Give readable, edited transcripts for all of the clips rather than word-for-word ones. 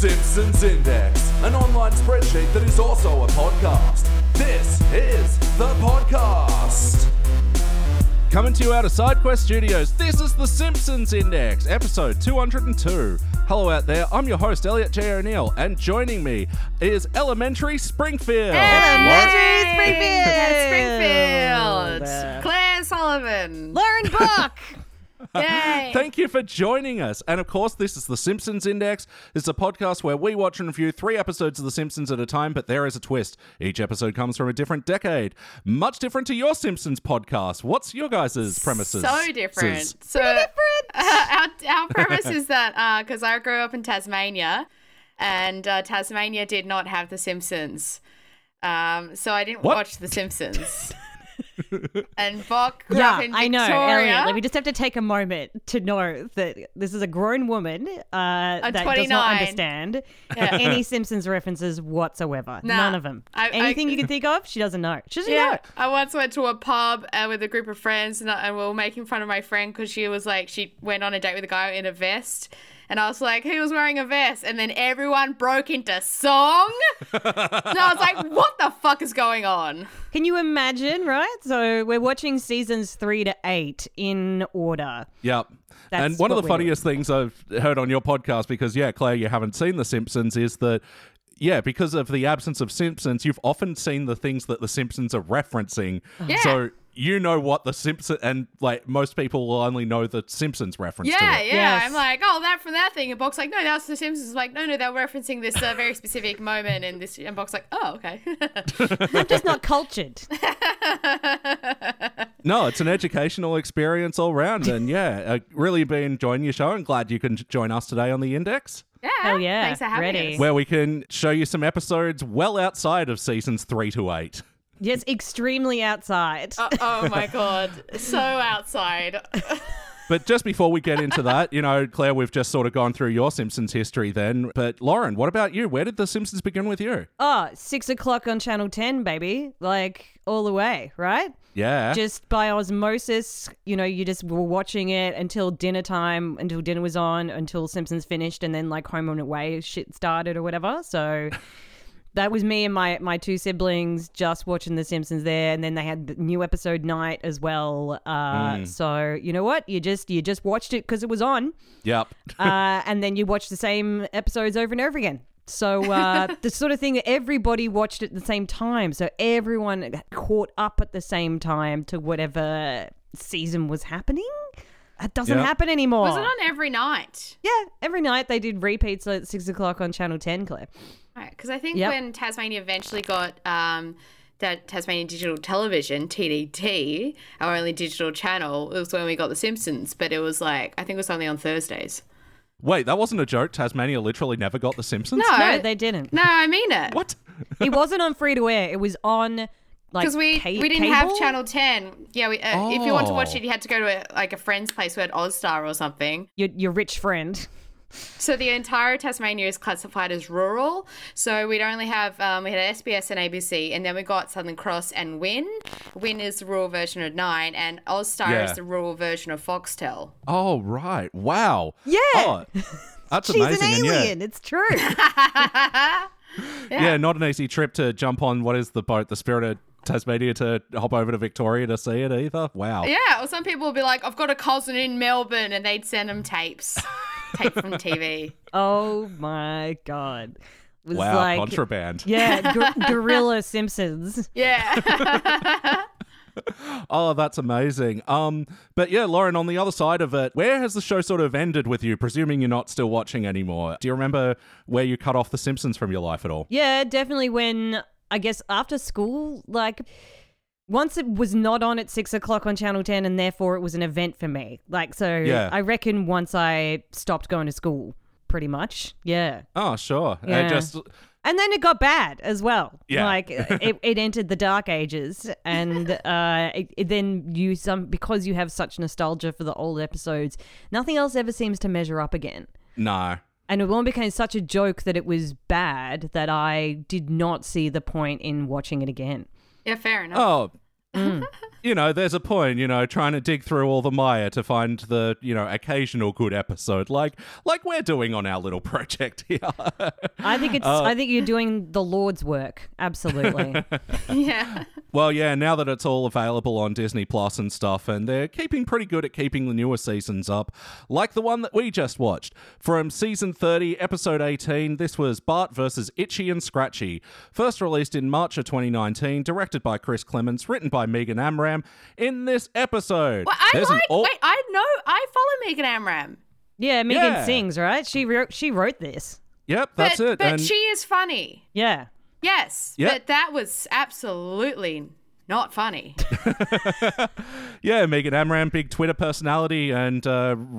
Simpsons Index, an online spreadsheet that is also a podcast. This is the podcast. Coming to you out of Side Quest Studios, this is the Simpsons Index, episode 202. Hello out there, I'm your host, Elliot Jay O'Neill, and joining me is Elementary Springfield. Elementary Springfield. Claire Sullivan. Lauren Bok. Yay. Thank you for joining us. And of course, this is The Simpsons Index. It's a podcast where we watch and review 3 episodes of The Simpsons at a time, but there is a twist. Each episode comes from a different decade. Much different to your Simpsons podcast. What's your guys' premises? So different. Our premise is that, because I grew up in Tasmania, and Tasmania did not have The Simpsons. So I didn't watch The Simpsons. And Bok grew up in Victoria. I know, Elliot. Like, we just have to take a moment to know that this is a grown woman that does not understand any Simpsons references whatsoever. None of them. Anything you can think of, she doesn't know. She doesn't know. I once went to a pub with a group of friends and we were making fun of my friend because she was like, she went on a date with a guy in a vest. And I was like, who was wearing a vest? And then everyone broke into song. So I was like, what the fuck is going on? Can you imagine, right? So we're watching seasons 3 to 8 in order. Yep. And one of the funniest things I've heard on your podcast, because, Claire, you haven't seen The Simpsons, is that... Yeah, because of the absence of Simpsons, you've often seen the things that The Simpsons are referencing. Yeah. So you know what The Simpsons, and like most people will only know the Simpsons reference to it. Yes. I'm like, oh, that from that thing. And Bok's like, no, that's The Simpsons. I'm like, no, they were referencing this very specific moment. And this, and Bok's like, oh, okay. I'm just not cultured. No, it's an educational experience all round. And I've really been enjoying your show and glad you can join us today on The Index. Yeah. Hell yeah. Thanks for having us. Where we can show you some episodes well outside of seasons 3 to 8. Yes, extremely outside. Oh my God. So outside. But just before we get into that, Claire, we've just sort of gone through your Simpsons history then. But Lauren, what about you? Where did The Simpsons begin with you? Oh, 6 o'clock on Channel 10, baby. Like all the way, right? Yeah. Just by osmosis, you just were watching it until dinner time, until dinner was on, until Simpsons finished, and then like Home and Away shit started or whatever. So that was me and my 2 siblings just watching The Simpsons there, and then they had the new episode night as well. So you know what? You just watched it because it was on. Yep. And then you watched the same episodes over and over again. So the sort of thing that everybody watched at the same time. So everyone caught up at the same time to whatever season was happening. That doesn't happen anymore. Was it on every night? Yeah, every night they did repeats at 6 o'clock on Channel 10, Claire. Right, because I think when Tasmania eventually got that Tasmanian Digital Television, TDT, our only digital channel, it was when we got The Simpsons. But it was like, I think it was only on Thursdays. Wait, that wasn't a joke. Tasmania literally never got The Simpsons? No, they didn't. No, I mean it. What? It wasn't on free-to-air. It was on... Because we didn't have Channel 10. Yeah, if you want to watch it, you had to go to a friend's place who had Austar or something. Your rich friend. So the entire Tasmania is classified as rural. So we'd only have, we had SBS and ABC, and then we got Southern Cross and Win. Win is the rural version of 9, and Allstar is the rural version of Foxtel. Oh, right. Wow. Yeah. Oh, that's amazing. She's an alien. It's true. Yeah, not an easy trip to jump on. What is the boat? The Spirit of Tasmania to hop over to Victoria to see it either. Wow. Yeah, or some people will be like, I've got a cousin in Melbourne, and they'd send them tapes. Tape from TV. Oh my God. It was contraband. Yeah, guerrilla Simpsons. Yeah. Oh, that's amazing. But yeah, Lauren, on the other side of it, where has the show sort of ended with you, presuming you're not still watching anymore? Do you remember where you cut off The Simpsons from your life at all? Yeah, definitely when... I guess after school, once it was not on at 6 o'clock on Channel 10 and therefore it was an event for me. I reckon once I stopped going to school, pretty much. Yeah. Oh, sure. Yeah. And then it got bad as well. Yeah. It entered the dark ages and because you have such nostalgia for the old episodes, nothing else ever seems to measure up again. No. And it all became such a joke that it was bad that I did not see the point in watching it again. Yeah, fair enough. Oh, You know, there's a point, you know, trying to dig through all the mire to find the, you know, occasional good episode like we're doing on our little project here. I think you're doing the Lord's work. Absolutely. Yeah. Well, yeah, now that it's all available on Disney Plus and stuff, and they're keeping pretty good at keeping the newer seasons up, like the one that we just watched. From season 30, episode 18, this was Bart versus Itchy and Scratchy. First released in March of 2019, directed by Chris Clements, written by Megan Amram. In this episode... Well, I follow Megan Amram. Yeah, Megan sings, right? She wrote this. Yep, that's it. But she is funny. Yeah. Yes, but that was absolutely not funny. Yeah, Megan Amram, big Twitter personality and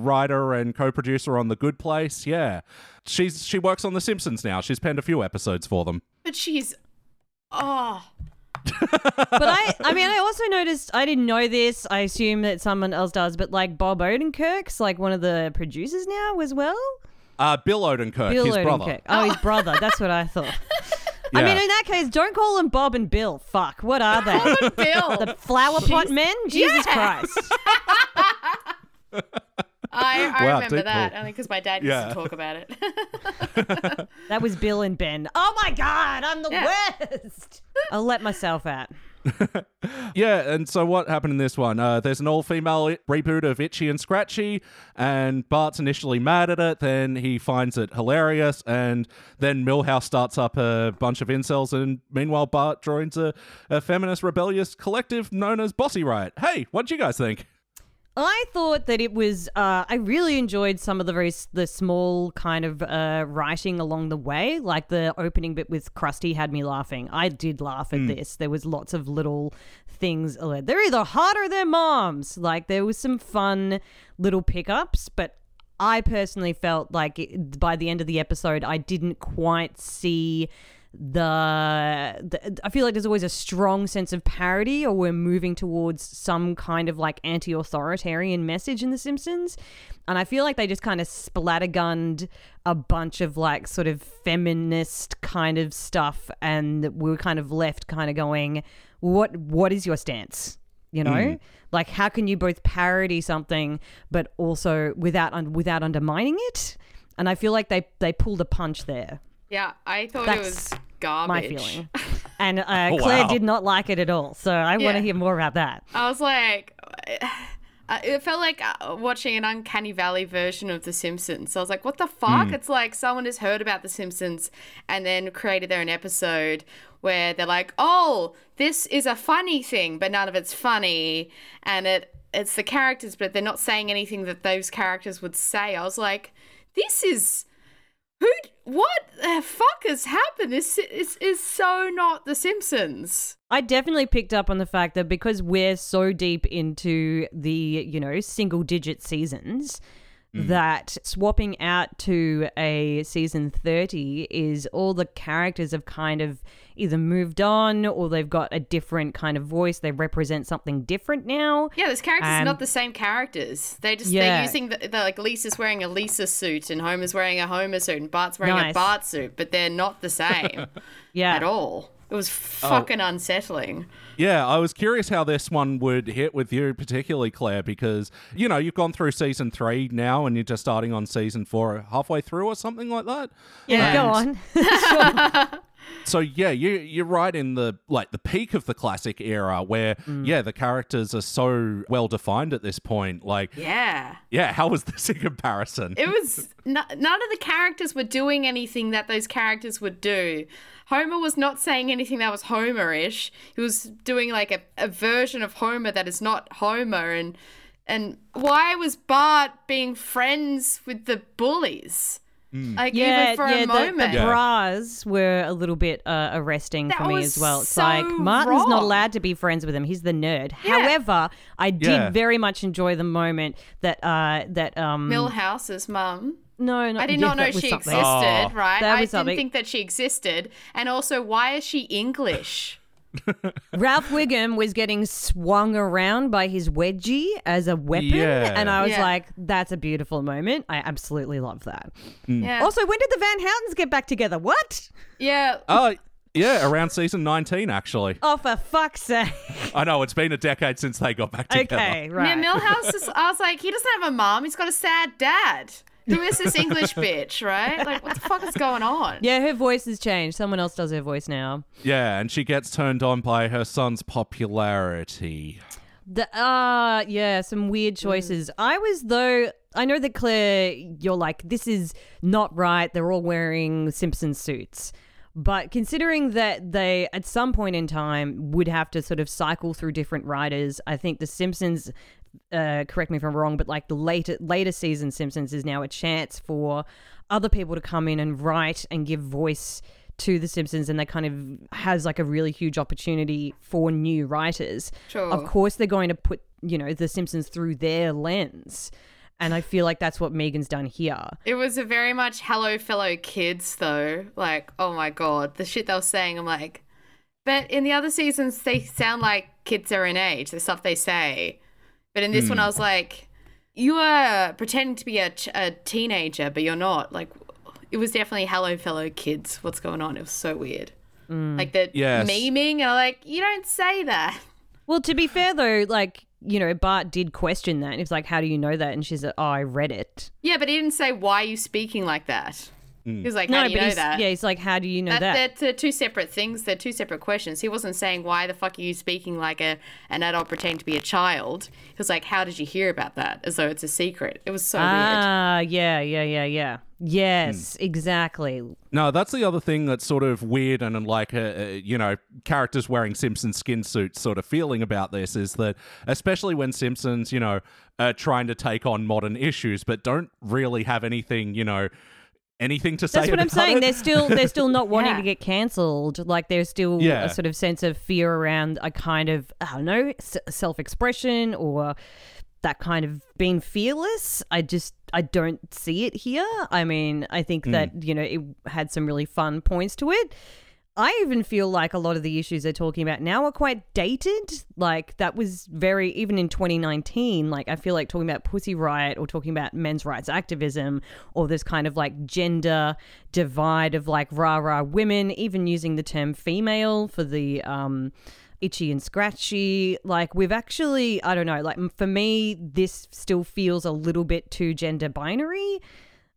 writer and co-producer on The Good Place. Yeah, she works on The Simpsons now. She's penned a few episodes for them. But she's... Oh... But I also noticed, I didn't know this, I assume that someone else does, but like Bob Odenkirk's like one of the producers now as well? Bill Odenkirk, his brother. Oh, his brother, that's what I thought. Yeah. I mean, in that case, don't call them Bob and Bill. Fuck, what are they? Bob and Bill. The flower pot men? Jesus Christ. I remember that only because my dad used to talk about it. That was Bill and Ben. Oh my God, I'm the worst. I'll let myself out. Yeah, and so what happened in this one? There's an all-female reboot of Itchy and Scratchy, and Bart's initially mad at it, then he finds it hilarious, and then Milhouse starts up a bunch of incels, and meanwhile Bart joins a feminist rebellious collective known as Bossy Riot. Hey, what do you guys think? I thought that it was, I really enjoyed some of the small kind of writing along the way. Like the opening bit with Krusty had me laughing. I did laugh at this. There was lots of little things. They're either hot or they're moms. Like there was some fun little pickups, but I personally felt like by the end of the episode, I didn't quite see... I feel like there's always a strong sense of parody, or we're moving towards some kind of like anti-authoritarian message in The Simpsons, and I feel like they just kind of splattergunned a bunch of like sort of feminist kind of stuff, and we were kind of left kind of going, what is your stance? You know, like how can you both parody something but also without undermining it? And I feel like they pulled a punch there. Yeah, I thought that's it was garbage. My feeling. And Claire did not like it at all, so I want to hear more about that. I was like, it felt like watching an Uncanny Valley version of The Simpsons. So I was like, what the fuck? It's like someone has heard about The Simpsons and then created their own episode where they're like, oh, this is a funny thing, but none of it's funny. And it's the characters, but they're not saying anything that those characters would say. I was like, this is... What the fuck has happened? This is so not The Simpsons. I definitely picked up on the fact that because we're so deep into the, you know, single-digit seasons, that swapping out to a season 30 is all the characters have kind of either moved on or they've got a different kind of voice. They represent something different now. Yeah, those characters are not the same characters. They just they're using like Lisa's wearing a Lisa suit and Homer's wearing a Homer suit and Bart's wearing a Bart suit, but they're not the same at all. It was fucking unsettling. Yeah, I was curious how this one would hit with you particularly, Claire, because, you know, you've gone through season 3 now and you're just starting on season 4 halfway through or something like that. Yeah, go on. So, yeah, you're right in the, like, the peak of the classic era where, the characters are so well-defined at this point. Like, yeah, how was this in comparison? It was, none of the characters were doing anything that those characters would do. Homer was not saying anything that was Homer-ish. He was doing, like, a version of Homer that is not Homer. And why was Bart being friends with the bullies? Like even for a moment. The bras were a little bit arresting that for me as well. It's so like Martin's not allowed to be friends with him. He's the nerd. Yeah. However, I did very much enjoy the moment that Milhouse's mum. No, I did not know she existed, right? I didn't think that she existed. And also, why is she English? Ralph Wiggum was getting swung around by his wedgie as a weapon, and I was like, that's a beautiful moment. I absolutely love that. Also, when did the Van Houtens get back together? What? Yeah. Oh, Yeah, around season 19, actually. Oh, for fuck's sake. I know, it's been a decade since they got back together. Okay, right. Now, Milhouse, I was like, he doesn't have a mum. He's got a sad dad. Who is this English bitch, right? Like, what the fuck is going on? Yeah, her voice has changed. Someone else does her voice now. Yeah, and she gets turned on by her son's popularity. Some weird choices. I know that, Claire, you're like, this is not right. They're all wearing Simpson suits. But considering that they, at some point in time, would have to sort of cycle through different writers, I think The Simpsons, correct me if I'm wrong, but like the later season Simpsons is now a chance for other people to come in and write and give voice to The Simpsons, and they kind of has like a really huge opportunity for new writers. Sure. Of course, they're going to put, The Simpsons through their lens. And I feel like that's what Megan's done here. It was a very much hello fellow kids though. Like, oh my God, the shit they were saying, I'm like, but in the other seasons they sound like kids their own age, the stuff they say. But in this one I was like, you are pretending to be a teenager, but you're not. Like, it was definitely hello fellow kids, what's going on? It was so weird. Like they're memeing and I'm like, you don't say that. Well, to be fair though, like, Bart did question that. And he was like, how do you know that? And she's like, oh, I read it. Yeah, but he didn't say, why are you speaking like that? He was like, how do you know that? Yeah, he's like, how do you know that? They're two separate things. They're two separate questions. He wasn't saying, why the fuck are you speaking like an adult pretending to be a child? He was like, how did you hear about that? As though it's a secret. It was so weird. Ah, yeah. Yes, exactly. No, that's the other thing that's sort of weird and like, characters wearing Simpsons skin suits sort of feeling about this is that, especially when Simpsons, are trying to take on modern issues but don't really have anything, anything to say about it. That's what I'm saying. They're still not wanting to get cancelled. Like there's still a sort of sense of fear around a kind of, I don't know, self-expression or that kind of being fearless. I don't see it here. I mean, I think that, it had some really fun points to it. I even feel like a lot of the issues they're talking about now are quite dated. Like that was even in 2019, like I feel like talking about Pussy Riot or talking about men's rights activism or this kind of like gender divide of like rah-rah women, even using the term female for the itchy and scratchy. Like we've actually, I don't know, like for me, this still feels a little bit too gender binary.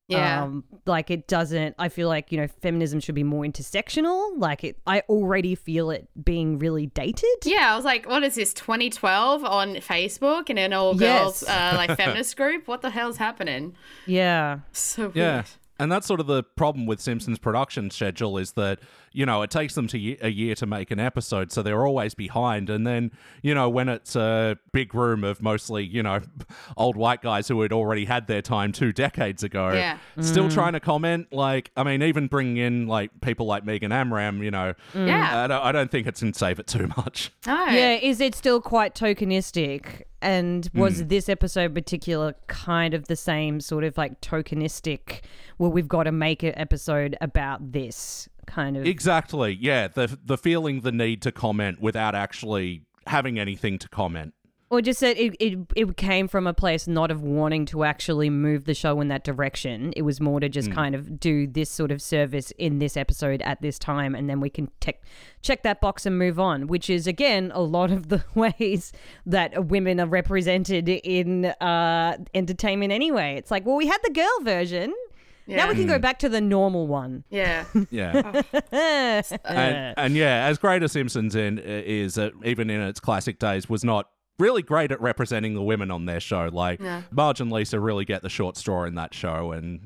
Yeah. Like it doesn't, I feel like, feminism should be more intersectional. Like I already feel it being really dated. Yeah. I was like, what is this, 2012 on Facebook and an all girls feminist group? What the hell's happening? Yeah. So weird. Yeah. And that's sort of the problem with Simpsons' production schedule is that, it takes them a year to make an episode, so they're always behind. And then, when it's a big room of mostly, old white guys who had already had their time 2 decades ago, still trying to comment, like, I mean, even bringing in, like, people like Megan Amram, I don't think it's going to save it too much. No. Yeah, is it still quite tokenistic? And was this episode in particular kind of the same sort of like tokenistic, well, we've got to make an episode about this kind of... Exactly, yeah. The feeling the need to comment without actually having anything to comment. Or just that it came from a place not of wanting to actually move the show in that direction. It was more to just kind of do this sort of service in this episode at this time, and then we can check that box and move on, which is, again, a lot of the ways that women are represented in entertainment anyway. It's like, well, we had the girl version. Yeah. Now we can go back to the normal one. Yeah. Yeah. and as great as Simpsons is, even in its classic days, was not really great at representing the women on their show. Like Marge and Lisa really get the short straw in that show, and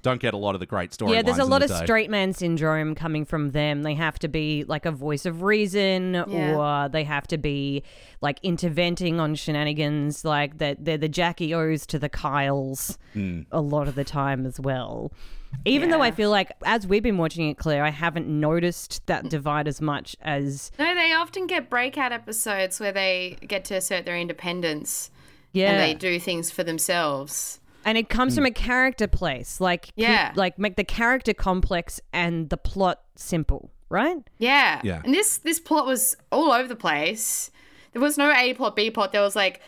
don't get a lot of the great storylines. Yeah, there's a lot of straight man syndrome coming from them. They have to be like a voice of reason, or they have to be like interventing on shenanigans. Like they're the Jackie O's to the Kyles a lot of the time as well. Even though I feel like as we've been watching it, Claire, I haven't noticed that divide as much as... No, they often get breakout episodes where they get to assert their independence and they do things for themselves. And it comes from a character place, like make the character complex and the plot simple, right? Yeah. And this plot was all over the place. There was no A plot, B plot. There was like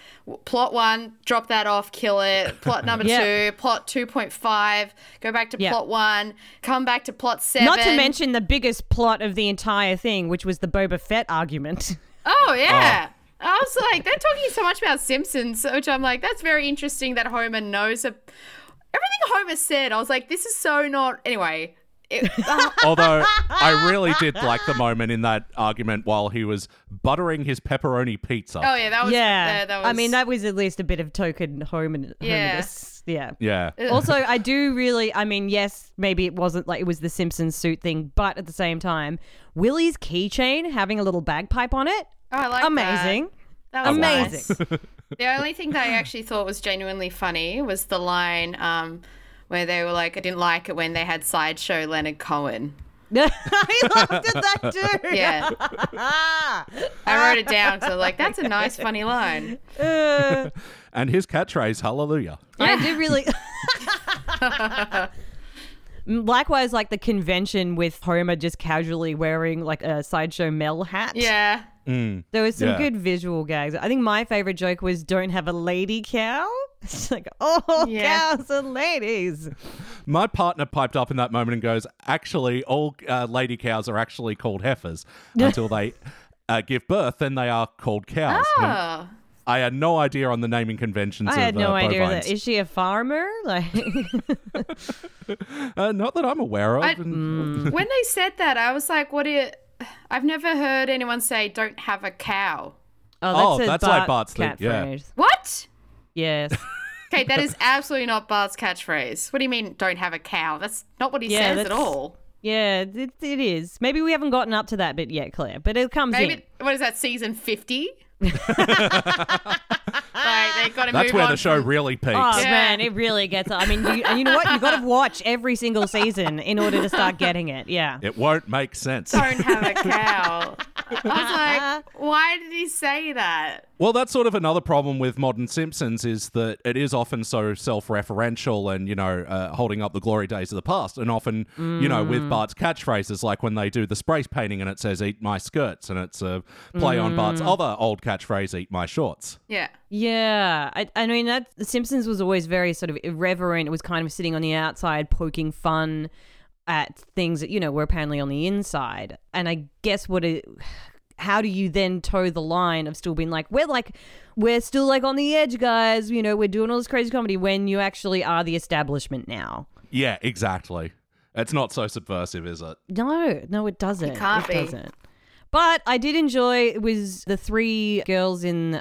plot one, drop that off, kill it. Plot number two, plot 2.5, go back to plot one, come back to plot seven. Not to mention the biggest plot of the entire thing, which was the Boba Fett argument. Oh, yeah. Oh. I was like, they're talking so much about Simpsons, which I'm like, that's very interesting that Homer knows. Everything Homer said, I was like, this is so not... Anyway... Although I really did like the moment in that argument while he was buttering his pepperoni pizza. Oh yeah, that was. Yeah, that was... I mean, that was at least a bit of token home. Yeah. Also, I do really. I mean, yes, maybe it wasn't like it was the Simpsons suit thing, but at the same time, Willie's keychain having a little bagpipe on it. Oh, I like amazing. That was amazing. Nice. The only thing that I actually thought was genuinely funny was the line. Where they were like, I didn't like it when they had sideshow Leonard Cohen. I loved it, that too. Yeah. I wrote it down because I was like, that's a nice, funny line. And his catchphrase, hallelujah. Yeah. I do really... Likewise, like the convention with Homer just casually wearing like a sideshow Mel hat. Yeah. Mm. There was some good visual gags. I think my favorite joke was don't have a lady cow. It's like, cows and ladies. My partner piped up in that moment and goes, actually, all lady cows are actually called heifers until they give birth, then they are called cows. Oh. I had no idea on the naming conventions. I had no idea. That, is she a farmer? Like, not that I'm aware of. When they said that, I was like, I've never heard anyone say don't have a cow. Oh, that's like Bart's cat phrase. What? Yes. Okay, that is absolutely not Bart's catchphrase. What do you mean, don't have a cow? That's not what he says at all. Yeah, it is. Maybe we haven't gotten up to that bit yet, Claire, but it comes in. What is that, season 50? That's where the show really peaks. Oh, man, it really gets... I mean, you know what? You've got to watch every single season in order to start getting it, yeah. It won't make sense. Don't have a cow. I was like, why did he say that? Well, that's sort of another problem with modern Simpsons is that it is often so self-referential and, holding up the glory days of the past. And often, with Bart's catchphrases, like when they do the spray painting and it says, eat my skirts, and it's a play on Bart's other old catchphrase, eat my shorts. Yeah. Yeah. I mean, The Simpsons was always very sort of irreverent. It was kind of sitting on the outside, poking fun at things that, were apparently on the inside. And I guess how do you then toe the line of still being like, we're still like on the edge, guys, we're doing all this crazy comedy when you actually are the establishment now. Yeah, exactly. It's not so subversive, is it? No, it doesn't. It can't be. It doesn't. But I did enjoy, it was the three girls in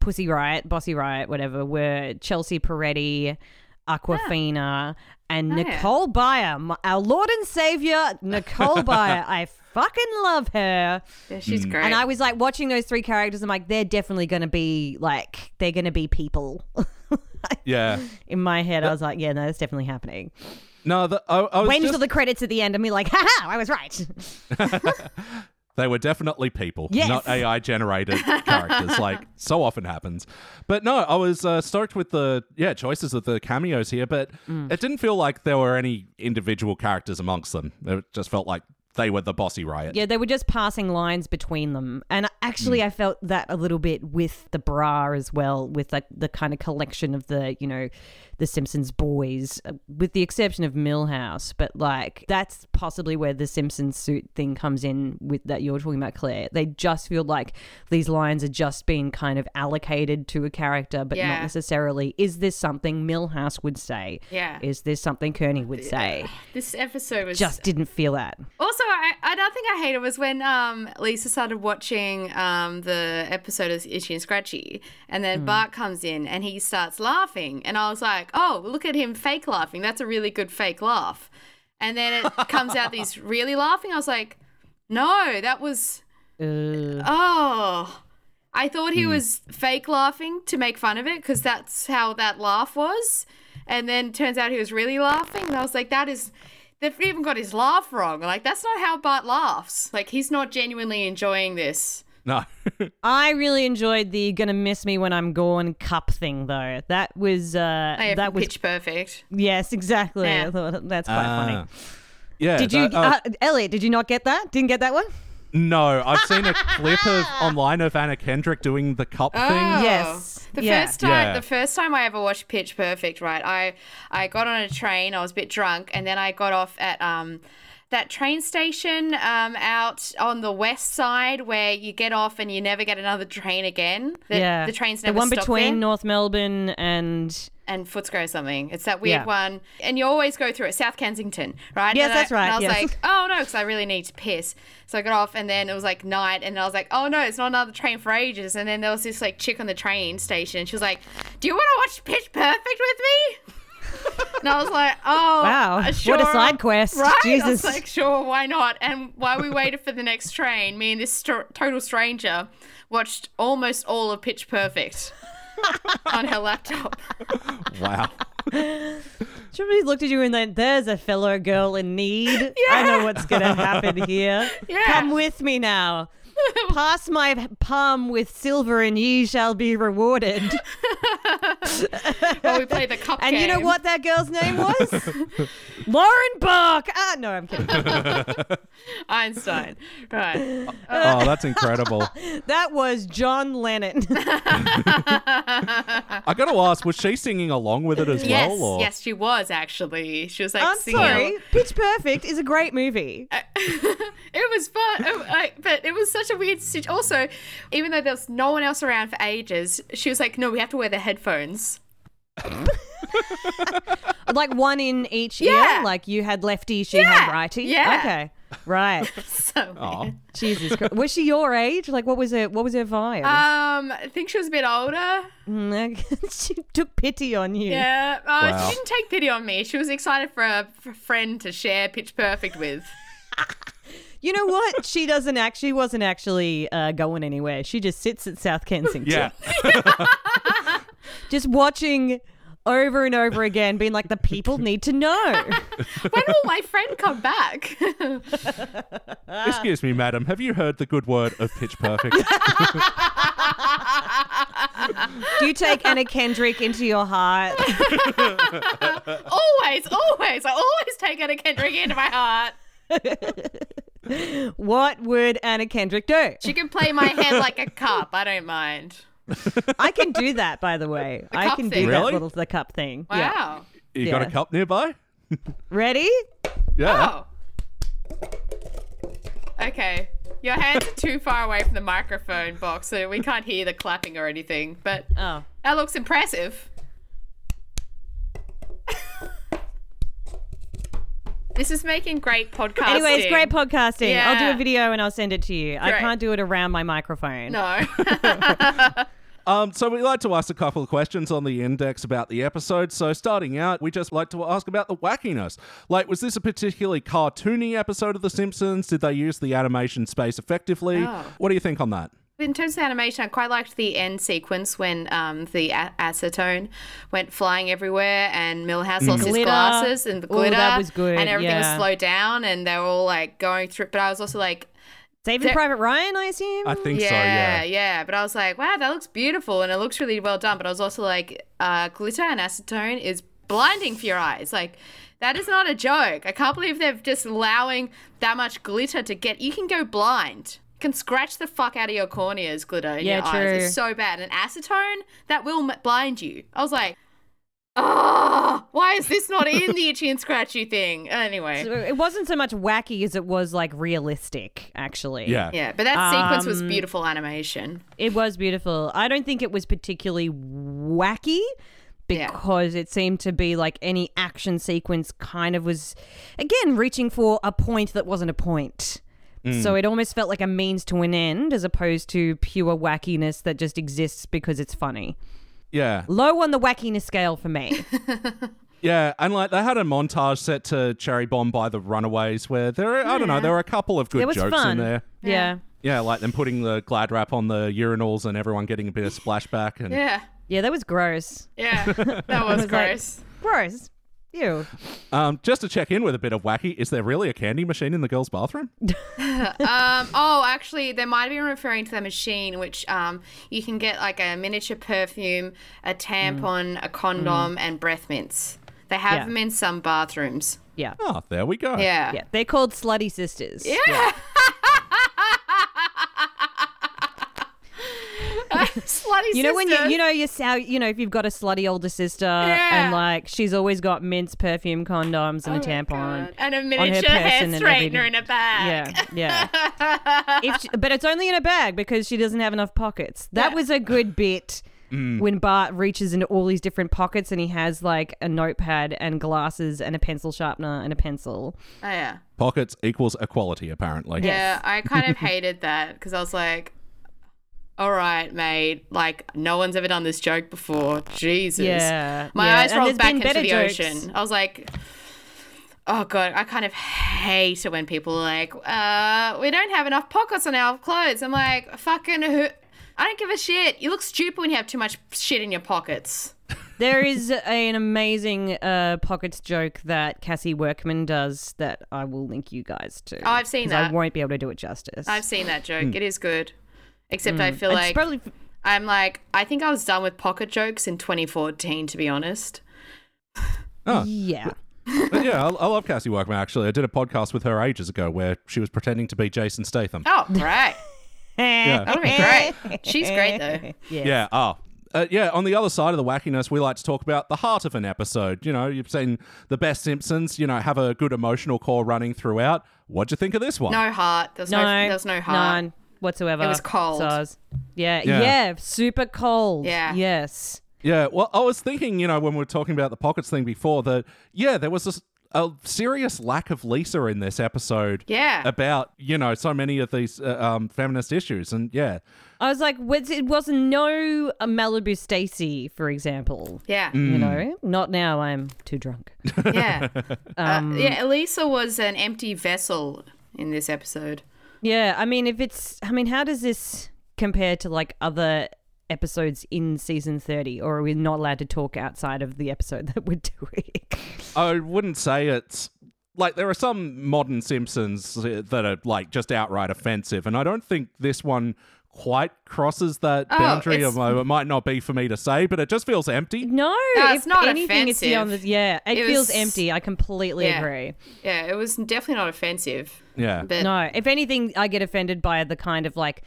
Pussy Riot, Bossy Riot, whatever, were Chelsea Peretti, Aquafina, and Nicole Byer, our Lord and Savior, Nicole Byer. I fucking love her. Yeah, she's great. And I was like watching those three characters. I'm like, they're definitely going to be like, they're going to be people. Yeah. In my head, I was like, yeah, no, that's definitely happening. No, I was waiting till the credits at the end and me like, haha, I was right. They were definitely people, not AI-generated characters, like so often happens. But no, I was stoked with the choices of the cameos here, but it didn't feel like there were any individual characters amongst them. It just felt like they were the Bossy Riot. Yeah, they were just passing lines between them. And actually, I felt that a little bit with the bra as well, with like the kind of collection of the, the Simpsons boys, with the exception of Milhouse. But like, that's possibly where the Simpsons suit thing comes in with that you're talking about, Claire. They just feel like these lines are just being kind of allocated to a character, but not necessarily, is this something Milhouse would say? Yeah. Is this something Kearney would say? This episode was... Just didn't feel that. Also, another thing I hated was when Lisa started watching the episode of Itchy and Scratchy, and then Bart comes in and he starts laughing, and I was like, oh, look at him fake laughing. That's a really good fake laugh. And then it comes out that he's really laughing. I was like, no, that was... I thought he was fake laughing to make fun of it because that's how that laugh was. And then turns out he was really laughing, and I was like, that is... They've even got his laugh wrong. Like, that's not how Bart laughs. Like, he's not genuinely enjoying this. No. I really enjoyed the gonna miss me when I'm gone cup thing, though. That was... that was Pitch Perfect. Yes, exactly. Yeah. I thought that's quite funny. Yeah. Elliot, did you not get that? Didn't get that one? No, I've seen a clip of online of Anna Kendrick doing the cup thing. Yes. The first time I ever watched Pitch Perfect, right, I got on a train, I was a bit drunk, and then I got off at that train station out on the west side where you get off and you never get another train again. The trains never stop there. The one between North Melbourne and Footscray or something. It's that weird one. And you always go through it, South Kensington, right? Yes, that's right. And I was like, oh, no, because I really need to piss. So I got off and then it was like night and I was like, oh, no, it's not another train for ages. And then there was this like chick on the train station and she was like, do you want to watch Pitch Perfect with me? And I was like, oh, wow, sure. What a side quest. Right? Jesus. I was like, sure, why not? And while we waited for the next train, me and this total stranger watched almost all of Pitch Perfect on her laptop. Wow. Somebody looked at you and went, there's a fellow girl in need. Yeah. I know what's going to happen here. Yeah. Come with me now. Pass my palm with silver and ye shall be rewarded. Well, we play the cup game. And you know what that girl's name was? Lauren Bok. Ah, no, I'm kidding. Einstein. Right. Oh, that's incredible. That was John Lennon. I got to ask, was she singing along with it as well? Or? Yes, she was actually. She was like singing. I'm sorry. Pitch Perfect is a great movie. It was fun. But it was such a weird situation. Also, even though there was no one else around for ages, she was like, no, we have to wear the headphones. Like one in each ear? Like you had lefty, she had righty? Yeah. Okay. Right. So Jesus Christ. Was she your age? Like what was her vibe? I think she was a bit older. She took pity on you. Yeah. She didn't take pity on me. She was excited for a friend to share Pitch Perfect with. You know what? She wasn't actually going anywhere. She just sits at South Kensington. Yeah. Just watching over and over again, being like, the people need to know. When will my friend come back? Excuse me, madam. Have you heard the good word of Pitch Perfect? Do you take Anna Kendrick into your heart? Always. I always take Anna Kendrick into my heart. What would Anna Kendrick do? She can play my hand like a cup. I don't mind. I can do that, by the way. The cup thing. Wow. Yeah. You got a cup nearby? Ready? Yeah. Oh. Okay. Your hands are too far away from the microphone box, so we can't hear the clapping or anything. But that looks impressive. This is making great podcasting. Anyway, it's great podcasting. Yeah. I'll do a video and I'll send it to you. Great. I can't do it around my microphone. No. So we like to ask a couple of questions on the index about the episode. So starting out, we just like to ask about the wackiness. Like, was this a particularly cartoony episode of The Simpsons? Did they use the animation space effectively? Oh. What do you think on that? In terms of animation, I quite liked the end sequence when the acetone went flying everywhere and Milhouse lost his glasses and the glitter. Ooh, that was good. And everything was slowed down and they were all like going through. But I was also like... Saving Private Ryan, I assume? I think so, yeah. Yeah, but I was like, wow, that looks beautiful and it looks really well done. But I was also like, glitter and acetone is blinding for your eyes. Like... That is not a joke. I can't believe they're just allowing that much glitter to get... You can go blind. You can scratch the fuck out of your corneas, glitter in your eyes. It's so bad. And acetone, that will blind you. I was like, why is this not in the itchy and scratchy thing? Anyway. So it wasn't so much wacky as it was, like, realistic, actually. Yeah. Yeah, but that sequence was beautiful animation. It was beautiful. I don't think it was particularly wacky. Because it seemed to be like any action sequence kind of was, again, reaching for a point that wasn't a point. Mm. So it almost felt like a means to an end as opposed to pure wackiness that just exists because it's funny. Yeah. Low on the wackiness scale for me. Yeah, and like they had a montage set to Cherry Bomb by the Runaways where there were a couple of good jokes in there. Yeah. Yeah, like them putting the glad wrap on the urinals and everyone getting a bit of splashback. And Yeah, that was gross. Yeah, that was gross. Like, gross. Ew. Just to check in with a bit of wacky, is there really a candy machine in the girls' bathroom? Actually, they might have been referring to the machine, which you can get like a miniature perfume, a tampon, a condom, and breath mints. They have them in some bathrooms. Yeah. Oh, there we go. Yeah. They're called Slutty Sisters. Yeah. Slutty sister. You know when you know if you've got a slutty older sister and like she's always got mince perfume condoms and a tampon and a miniature hair straightener in a bag. Yeah, yeah. But it's only in a bag because she doesn't have enough pockets. That was a good bit. When Bart reaches into all these different pockets and he has like a notepad and glasses and a pencil sharpener and a pencil. Oh, yeah. Pockets equals equality, apparently. Yeah, I kind of hated that because I was like, all right, mate, like no one's ever done this joke before. Jesus. Yeah. My eyes rolled back into the ocean. I was like... Oh, God, I kind of hate it when people are like, we don't have enough pockets on our clothes. I'm like, fucking who... I don't give a shit. You look stupid when you have too much shit in your pockets. There is an amazing pockets joke that Cassie Workman does that I will link you guys to. Oh, I've seen that. I won't be able to do it justice. I've seen that joke. It is good. Except I feel like I'm like, I think I was done with pocket jokes in 2014, to be honest. Oh. Yeah. Yeah, I love Cassie Workman, actually. I did a podcast with her ages ago where she was pretending to be Jason Statham. Oh, right. Yeah. That'll be great. She's great though. Yes. Yeah. Oh. Yeah, on the other side of the wackiness, we like to talk about the heart of an episode. You know, you've seen the best Simpsons, you know, have a good emotional core running throughout. What'd you think of this one? No heart. There's no heart. None whatsoever. It was cold. Yeah, super cold. Yeah. Yes. Yeah, well, I was thinking, you know, when we were talking about the pockets thing before that, yeah, there was this a serious lack of Lisa in this episode about, you know, so many of these feminist issues. And, yeah. I was like, it wasn't no Malibu Stacy, for example. Yeah. You know, not now. I'm too drunk. Yeah. Lisa was an empty vessel in this episode. Yeah. I mean, how does this compare to, like, other episodes in season 30, or are we not allowed to talk outside of the episode that we're doing? I wouldn't say it's like there are some modern Simpsons that are like just outright offensive, and I don't think this one quite crosses that boundary. It might not be for me to say, but it just feels empty. No, it's not anything, offensive. It's beyond this, it feels empty. I completely agree. Yeah, it was definitely not offensive. Yeah, but no, if anything, I get offended by the kind of like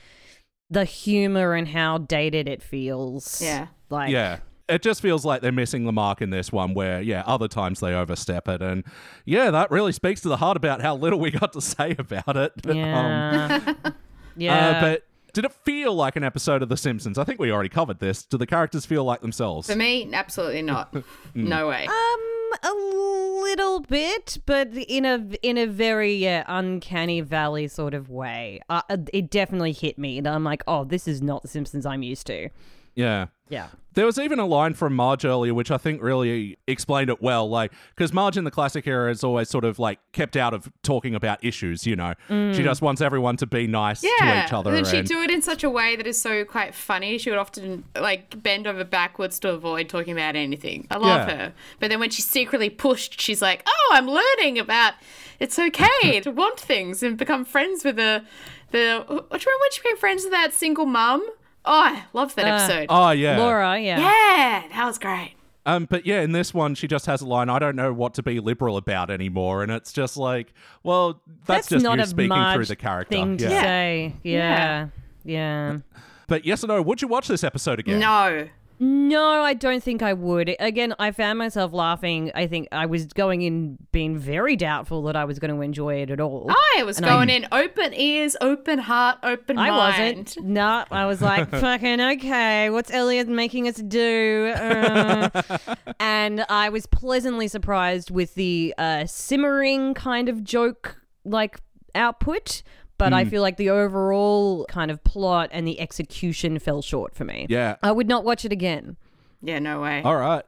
the humor and how dated it feels. Yeah. Like, yeah. It just feels like they're missing the mark in this one where, yeah, other times they overstep it. And, yeah, that really speaks to the heart about how little we got to say about it. Yeah. But did it feel like an episode of The Simpsons? I think we already covered this. Do the characters feel like themselves? For me, absolutely not. No way. A little bit, but in a very uncanny valley sort of way. It definitely hit me, and I'm like, oh, this is not The Simpsons I'm used to. Yeah. Yeah. There was even a line from Marge earlier, which I think really explained it well. Like, because Marge in the classic era is always sort of like kept out of talking about issues, you know. She just wants everyone to be nice to each other. And she'd do it in such a way that is so quite funny. She would often like bend over backwards to avoid talking about anything. I love her. But then when she's secretly pushed, she's like, oh, I'm learning about it's okay to want things and become friends with the. Do you remember when she became friends with that single mum? Oh, I loved that episode. Oh, yeah. Laura, yeah. Yeah, that was great. But, yeah, in this one, she just has a line, I don't know what to be liberal about anymore. And it's just like, well, that's just not you speaking through the character. Thing to say. Yeah. But yes or no, would you watch this episode again? No, I don't think I would. Again, I found myself laughing. I think I was going in being very doubtful that I was going to enjoy it at all. I was going in open ears, open heart, open mind. I wasn't. No, I was like, fucking okay, what's Elliot making us do? And I was pleasantly surprised with the simmering kind of joke like output. But I feel like the overall kind of plot and the execution fell short for me. Yeah. I would not watch it again. Yeah, no way. All right.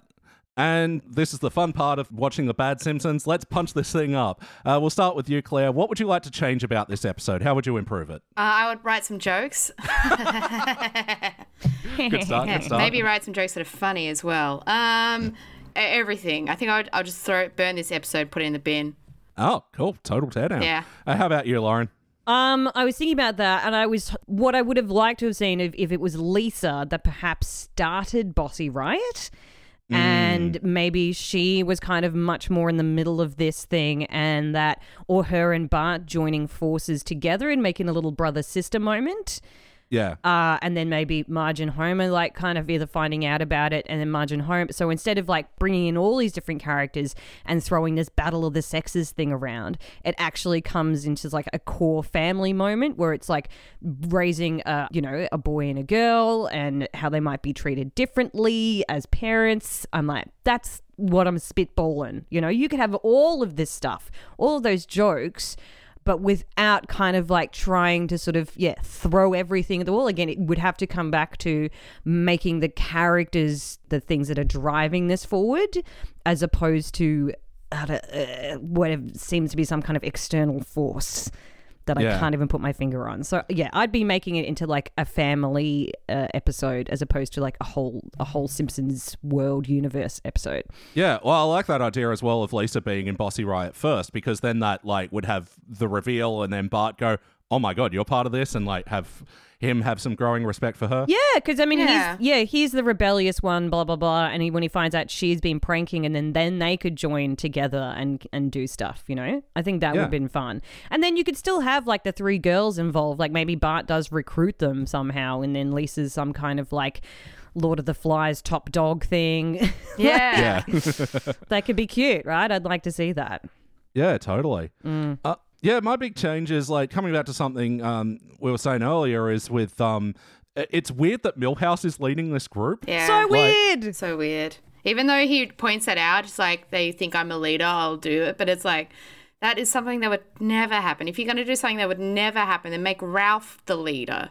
And this is the fun part of watching the bad Simpsons. Let's punch this thing up. We'll start with you, Claire. What would you like to change about this episode? How would you improve it? I would write some jokes. Good start. Maybe write some jokes that are funny as well. Everything. I think I'll just burn this episode, put it in the bin. Oh, cool. Total teardown. Yeah. How about you, Lauren? I was thinking about that, and what I would have liked to have seen if it was Lisa that perhaps started Bossy Riot, and maybe she was kind of much more in the middle of this thing, and that, or her and Bart joining forces together and making a little brother-sister moment. Yeah. And then maybe Marge and Homer, like, kind of either finding out about it, and then Marge and Homer. So instead of, like, bringing in all these different characters and throwing this battle of the sexes thing around, it actually comes into, like, a core family moment where it's, like, raising, a boy and a girl and how they might be treated differently as parents. I'm like, that's what I'm spitballing. You know, you could have all of this stuff, all of those jokes, but without kind of like trying to sort of, throw everything at the wall again. It would have to come back to making the characters the things that are driving this forward, as opposed to what seems to be some kind of external force that I can't even put my finger on. So, I'd be making it into like a family episode as opposed to like a whole Simpsons world universe episode. Yeah, well, I like that idea as well of Lisa being in Bossy Riot first, because then that like would have the reveal and then Bart go, oh my God, you're part of this, and like have him have some growing respect for her. Yeah, because I mean, he's the rebellious one, blah, blah, blah, and when he finds out she's been pranking, and then they could join together and do stuff, you know? I think that would have been fun. And then you could still have like the three girls involved, like maybe Bart does recruit them somehow, and then Lisa's some kind of like Lord of the Flies top dog thing. Yeah. That could be cute, right? I'd like to see that. Yeah, totally. Mm. Yeah, my big change is, like, coming back to something we were saying earlier is with it's weird that Milhouse is leading this group. Yeah. So weird. Even though he points that out, it's like, they think I'm a leader, I'll do it. But it's like, that is something that would never happen. If you're going to do something that would never happen, then make Ralph the leader.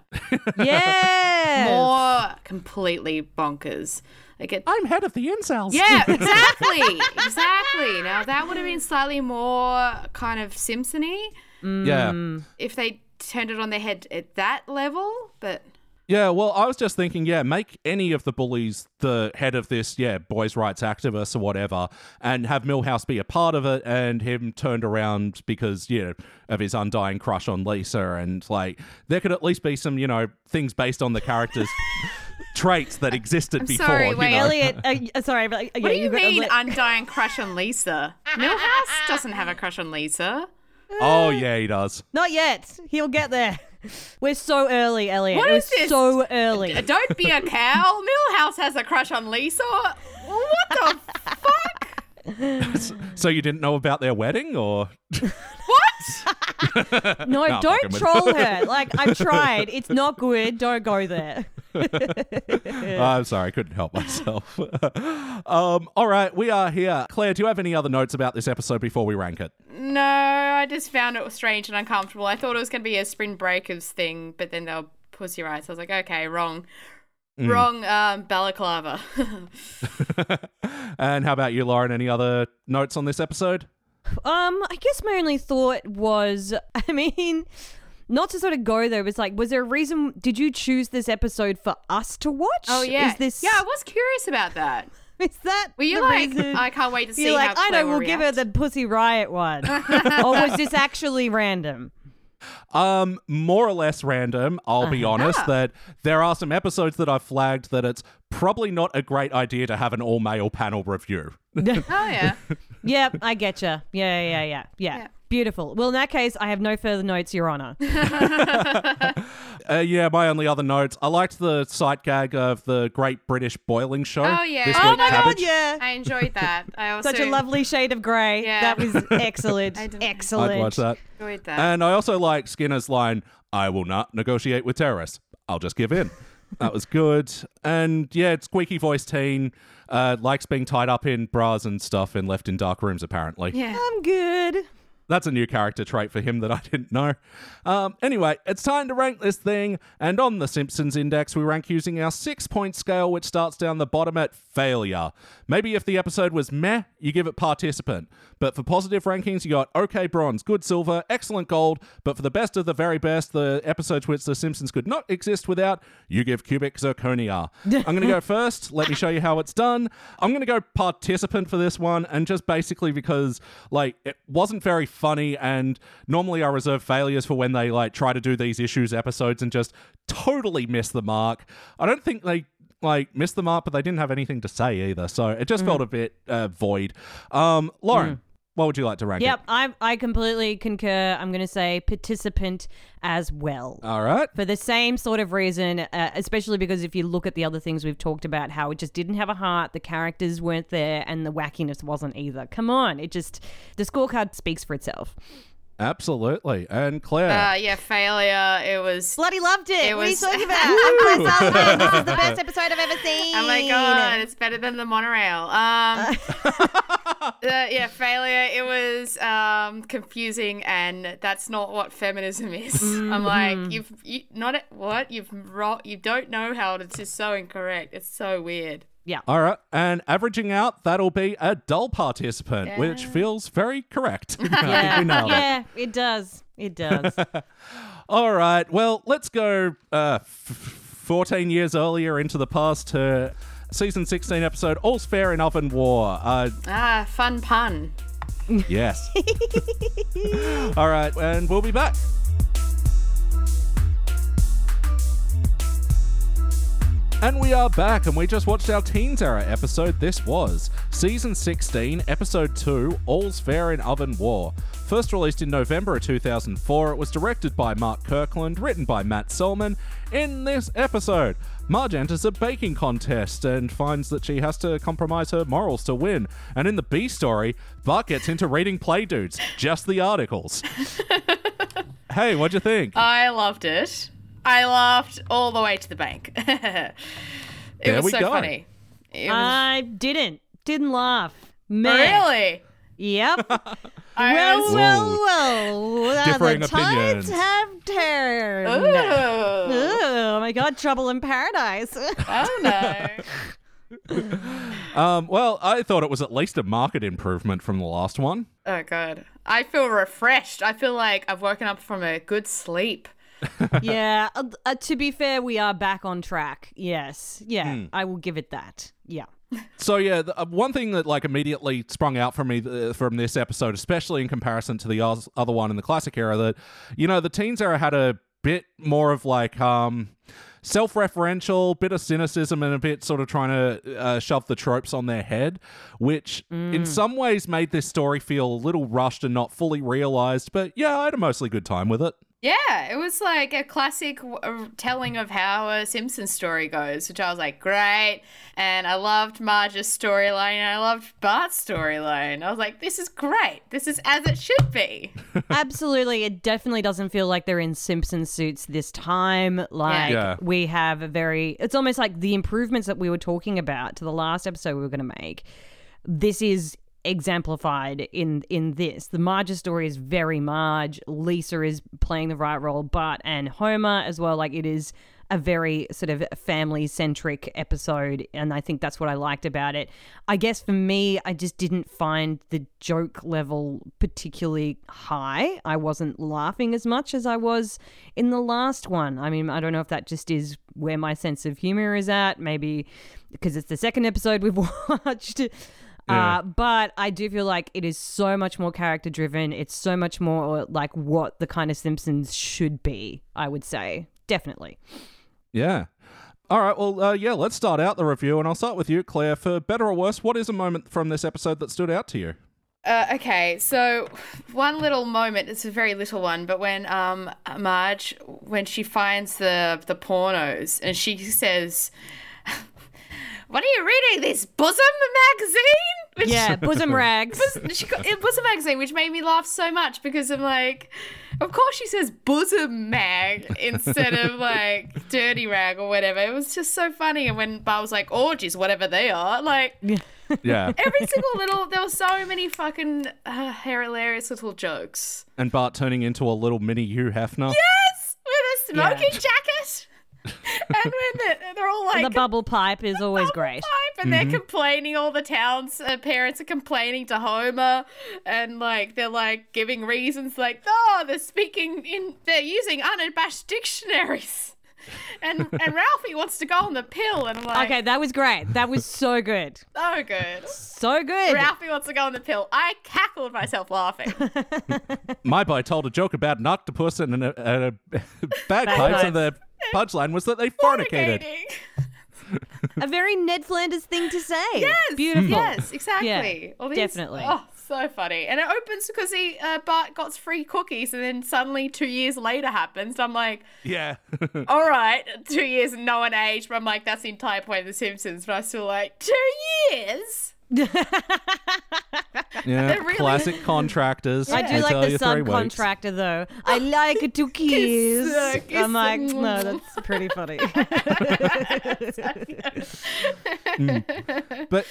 Yeah. More completely bonkers. Like I'm head of the incels. Yeah, exactly. Exactly. Now, that would have been slightly more kind of Simpson-y. Yeah. If they turned it on their head at that level, but... Yeah, well, I was just thinking, make any of the bullies the head of this, boys' rights activists or whatever, and have Milhouse be a part of it, and him turned around because, of his undying crush on Lisa, and, like, there could at least be some, things based on the characters... traits that existed before. Sorry, wait, Elliot. Sorry, but what do you mean, undying crush on Lisa? Milhouse doesn't have a crush on Lisa. Oh yeah, he does. Not yet. He'll get there. We're so early, Elliot. What is this? So early. Don't be a cow. Milhouse has a crush on Lisa. What the fuck? So you didn't know about their wedding, or what? No, don't troll her. Like, I've tried. It's not good. Don't go there. I'm sorry, I couldn't help myself. All right, we are here. Claire, do you have any other notes about this episode before we rank it? No, I just found it was strange and uncomfortable. I thought it was going to be a Spring Breakers thing, but then they were Pussy Riot, so I was like, okay, wrong balaclava. And how about you, Lauren? Any other notes on this episode? I guess my only thought was, I mean... Not to sort of go there, was like, was there a reason, did you choose this episode for us to watch? Oh, yeah. I was curious about that. Is that were you like, reason? I can't wait to see like, how Claire I know, we'll react. Give her the Pussy Riot one. Or was this actually random? More or less random, I'll be honest, that there are some episodes that I've flagged that it's probably not a great idea to have an all-male panel review. Oh, yeah. Yeah, I getcha. Yeah. Beautiful. Well, in that case, I have no further notes, Your Honour. My only other notes. I liked the sight gag of the Great British Boiling Show. Oh, yeah. Oh, my God, yeah. I enjoyed that. I also... Such a lovely shade of grey. Yeah. That was excellent. Excellent. I'd watch that. Enjoyed that. And I also like Skinner's line, I will not negotiate with terrorists. I'll just give in. That was good. And, it's squeaky voice teen. Likes being tied up in bras and stuff and left in dark rooms, apparently. Yeah. I'm good. That's a new character trait for him that I didn't know. Anyway, it's time to rank this thing. And on the Simpsons Index, we rank using our 6-point scale, which starts down the bottom at failure. Maybe if the episode was meh, you give it participant. But for positive rankings, you got okay bronze, good silver, excellent gold. But for the best of the very best, the episodes which the Simpsons could not exist without, you give cubic zirconia. I'm going to go first. Let me show you how it's done. I'm going to go participant for this one. And just basically because, like, it wasn't very funny, and normally I reserve failures for when they like try to do these issues episodes and just totally miss the mark. I don't think they like missed the mark, but they didn't have anything to say either, so it just felt a bit void. Lauren, What would you like to rank it? Yep, I completely concur. I'm going to say participant as well. All right. For the same sort of reason, especially because if you look at the other things we've talked about, how it just didn't have a heart, the characters weren't there, and the wackiness wasn't either. Come on. It just, the scorecard speaks for itself. Absolutely. And Claire? Yeah, failure. It was... Bloody loved it. What are you talking about? This is the best episode I've ever seen. Oh, my God. It's better than the monorail. Yeah, failure. It was confusing, and that's not what feminism is. Mm-hmm. I'm like, you don't know how to... It's just so incorrect. It's so weird. Yeah. All right. And averaging out, that'll be a dull participant, which feels very correct. Yeah, it does. It does. All right. Well, let's go 14 years earlier into the past to season 16 episode All's Fair in Oven War. Fun pun. Yes. All right. And we'll be back. And we are back, and we just watched our Teens Era episode. This was Season 16, Episode 2, All's Fair in Oven War. First released in November of 2004, it was directed by Mark Kirkland, written by Matt Selman. In this episode, Marge enters a baking contest and finds that she has to compromise her morals to win. And in the B story, Bart gets into reading Play Dudes, just the articles. Hey, what'd you think? I loved it. I laughed all the way to the bank. It was so funny. I didn't laugh. Man. Oh, really? Yep. Well. Differing opinions. The tides have turned. Ooh. Oh, my God. Trouble in paradise. Oh, no. Well, I thought it was at least a market improvement from the last one. Oh, God. I feel refreshed. I feel like I've woken up from a good sleep. Yeah, to be fair, we are back on track. Yes. Yeah, I will give it that. Yeah. So, yeah, one thing that, like, immediately sprung out for me from this episode, especially in comparison to the other one in the classic era, that, you know, the Teens Era had a bit more of, like, self-referential, bit of cynicism, and a bit sort of trying to shove the tropes on their head, which in some ways made this story feel a little rushed and not fully realised. But, yeah, I had a mostly good time with it. Yeah, it was like a classic telling of how a Simpsons story goes, which I was like, great. And I loved Marge's storyline and I loved Bart's storyline. I was like, this is great. This is as it should be. Absolutely. It definitely doesn't feel like they're in Simpsons suits this time. Like we have it's almost like the improvements that we were talking about to the last episode we were going to make. This is exemplified in this. The Marge story is very Marge. Lisa is playing the right role, Bart and Homer as well. Like, it is a very sort of family-centric episode, and I think that's what I liked about it. I guess for me, I just didn't find the joke level particularly high. I wasn't laughing as much as I was in the last one. I mean, I don't know if that just is where my sense of humor is at, maybe because it's the second episode we've watched. Yeah. But I do feel like it is so much more character driven. It's so much more like what the kind of Simpsons should be, I would say. Definitely. Yeah. All right. Well, let's start out the review, and I'll start with you, Claire. For better or worse, what is a moment from this episode that stood out to you? Okay, so one little moment, it's a very little one, but when Marge, when she finds the pornos and she says... What are you reading? This Bosom magazine? Bosom Rags. Bosom magazine, which made me laugh so much because I'm like, of course she says Bosom Mag instead of like Dirty Rag or whatever. It was just so funny. And when Bart was like, orgies, whatever they are, like, every single there were so many fucking hilarious little jokes. And Bart turning into a little mini Hugh Hefner. Yes, with a smoking jacket. And when they're all like, and the bubble pipe is always great. And they're complaining, all the town's parents are complaining to Homer, and like they're like giving reasons, like, they're speaking in, they're using unabashed dictionaries. And Ralphie wants to go on the pill, and I'm like, okay, that was great. That was so good. So good. So good. Ralphie wants to go on the pill. I cackled myself laughing. My boy told a joke about an octopus and a bagpipes, and the punchline was that they fornicated. A very Ned Flanders thing to say. Yes. Beautiful. Yes, exactly. Yeah, all these, definitely. So funny. And it opens because Bart got free cookies, and then suddenly 2 years later happens. So I'm like, yeah. All right, 2 years and no one aged. But I'm like, that's the entire point of The Simpsons. But I still like, 2 years? Yeah, really... classic contractors. Yeah. I do like the subcontractor though. I like to kiss. I'm like, no, that's pretty funny. But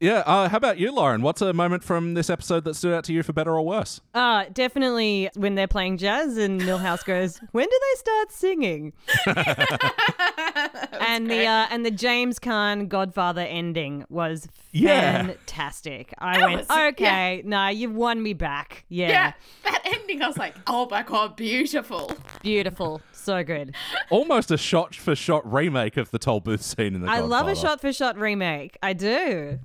yeah, how about you, Lauren? What's a moment from this episode that stood out to you for better or worse? Definitely when they're playing jazz and Milhouse goes, "When do they start singing?" And great. And the James Caan Godfather ending was fantastic. Yeah. I went, okay, you've won me back. Yeah, that ending, I was like, oh my God, beautiful. Beautiful. So good. Almost a shot-for-shot remake of the toll booth scene in The Godfather. I love a shot-for-shot remake. I do.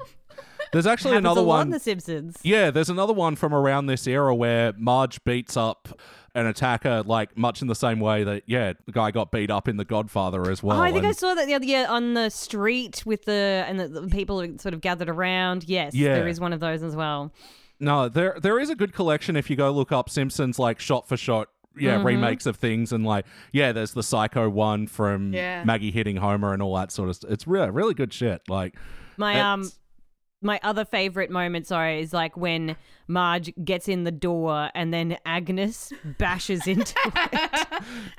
There's actually another one. The Simpsons. Yeah, there's another one from around this era where Marge beats up an attacker, like much in the same way that the guy got beat up in The Godfather as well. Oh, I think I saw that the other year on the street with the people sort of gathered around. Yes, there is one of those as well. No, there is a good collection if you go look up Simpsons like shot for shot. Yeah, mm-hmm. Remakes of things, and like, there's the Psycho one from Maggie hitting Homer and all that sort of stuff. It's really, really good shit. Like my other favorite moment, is like when Marge gets in the door and then Agnes bashes into it.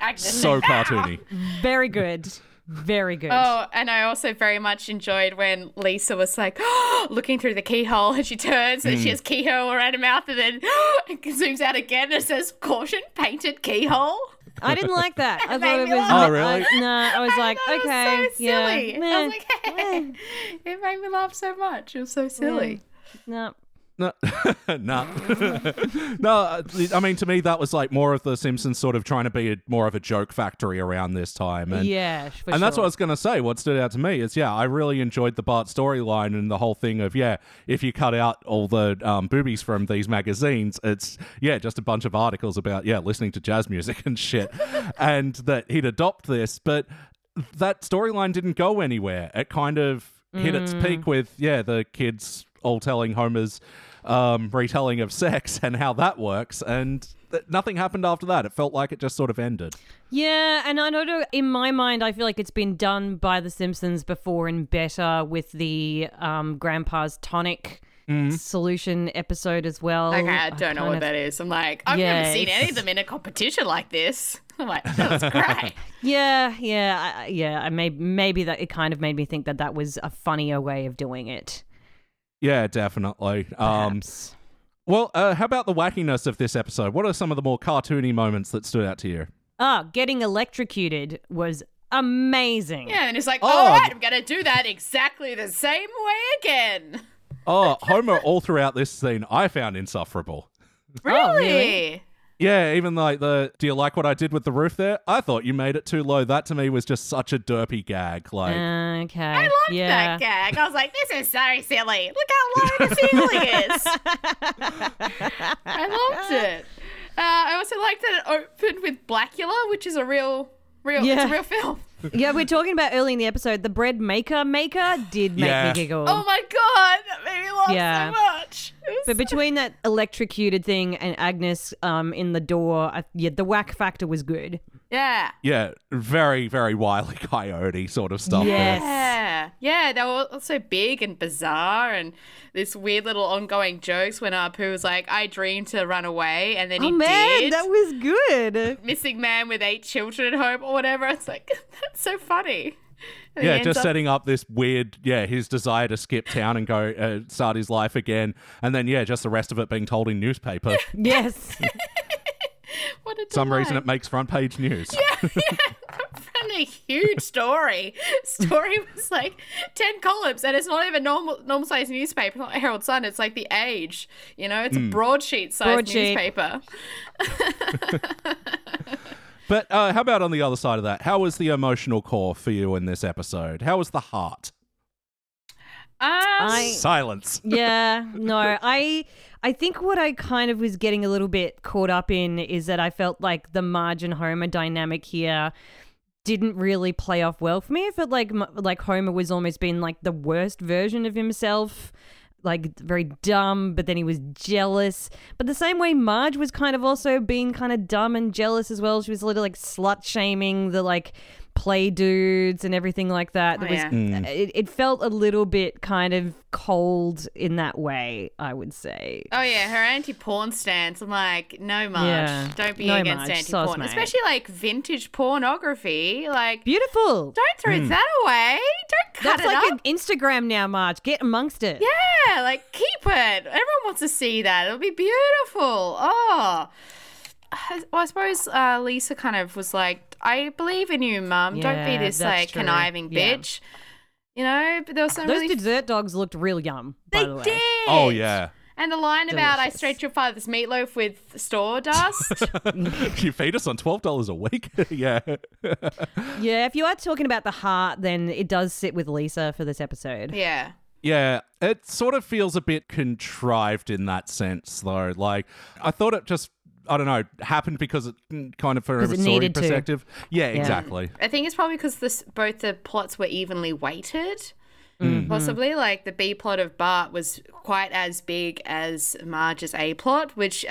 Agnes, so cartoony. Very good. Very good. Oh, and I also very much enjoyed when Lisa was like, oh, looking through the keyhole, and she turns and she has keyhole around her mouth, and then and zooms out again and says, caution, painted keyhole. I didn't like that. I thought it was. Oh, really? I was like, okay. It was so silly. I was like, hey. It made me laugh so much. It was so silly. No, I mean, to me, that was like more of The Simpsons sort of trying to be more of a joke factory around this time. And, and that's what I was going to say. What stood out to me is, I really enjoyed the Bart storyline and the whole thing of, if you cut out all the boobies from these magazines, it's, just a bunch of articles about, listening to jazz music and shit, and that he'd adopt this. But that storyline didn't go anywhere. It kind of hit its peak with, the kids all telling Homer's retelling of sex and how that works, and nothing happened after that. It felt like it just sort of ended. Yeah, and I know in my mind I feel like it's been done by The Simpsons before and better with the Grandpa's Tonic Solution episode as well. Okay, I don't know what that is. I'm like, I've never seen any of them in a competition like this. I'm like, that was great. Maybe that it kind of made me think that was a funnier way of doing it. Yeah, definitely. How about the wackiness of this episode? What are some of the more cartoony moments that stood out to you? Getting electrocuted was amazing. Yeah, and it's like, all right, I'm going to do that exactly the same way again. Oh, Homer all throughout this scene I found insufferable. Really? Oh, really? Yeah, even like do you like what I did with the roof there? I thought you made it too low. That to me was just such a derpy gag. Like, okay, I loved that gag. I was like, this is so silly. Look how low the ceiling is. I loved it. I also liked that it opened with Blackula, which is a real, it's a real film. Yeah, we're talking about early in the episode. The bread maker did make me giggle. Oh my God, that made me laugh so much. But between that electrocuted thing and Agnes in the door, the whack factor was good. Yeah. Yeah, very, very Wile E. Coyote sort of stuff. Yes. Yeah. Yeah, they were also big and bizarre, and this weird little ongoing jokes when Apu was like, I dreamed to run away, and then he did. That was good. Missing man with 8 children at home or whatever. It's like, that's so funny. And setting up this weird, his desire to skip town and go start his life again, and then, just the rest of it being told in newspaper. Yes. What a delight. Some reason it makes front page news. And a huge story. Story was like 10 columns, and it's not even normal size newspaper, not Herald Sun. It's like The Age. You know, it's a broadsheet size newspaper. But how about on the other side of that? How was the emotional core for you in this episode? How was the heart? Silence. I think what I kind of was getting a little bit caught up in is that I felt like the Marge and Homer dynamic here didn't really play off well for me. I felt like Homer was almost being like the worst version of himself like very dumb, but then he was jealous. But the same way Marge was kind of also being kind of dumb and jealous as well. She was a little like slut shaming the like play dudes and everything like that. It felt a little bit kind of cold in that way, I would say. Oh yeah, her anti-porn stance. I'm like, no Marge, don't be against anti-porn, especially like vintage pornography. Like, beautiful. Don't throw that away. Don't cut it up. That's like an Instagram now, Marge. Get amongst it. Yeah, like keep it. Everyone wants to see that. It'll be beautiful. Oh. Well, I suppose Lisa kind of was like, I believe in you, Mum. Yeah, don't be this like true. Conniving bitch. You know, but there was some Those dessert dogs looked real yum, by the way. They did. Oh, yeah. And the line about I stretch your father's meatloaf with store dust. You feed us on $12 a week. Yeah, if you are talking about the heart, then it does sit with Lisa for this episode. Yeah. Yeah, it sort of feels a bit contrived in that sense, though. Like, I thought it just... I don't know, happened because it kind of from a story perspective. Yeah, exactly. I think it's probably because both the plots were evenly weighted, possibly. Like the B plot of Bart was quite as big as Marge's A plot, which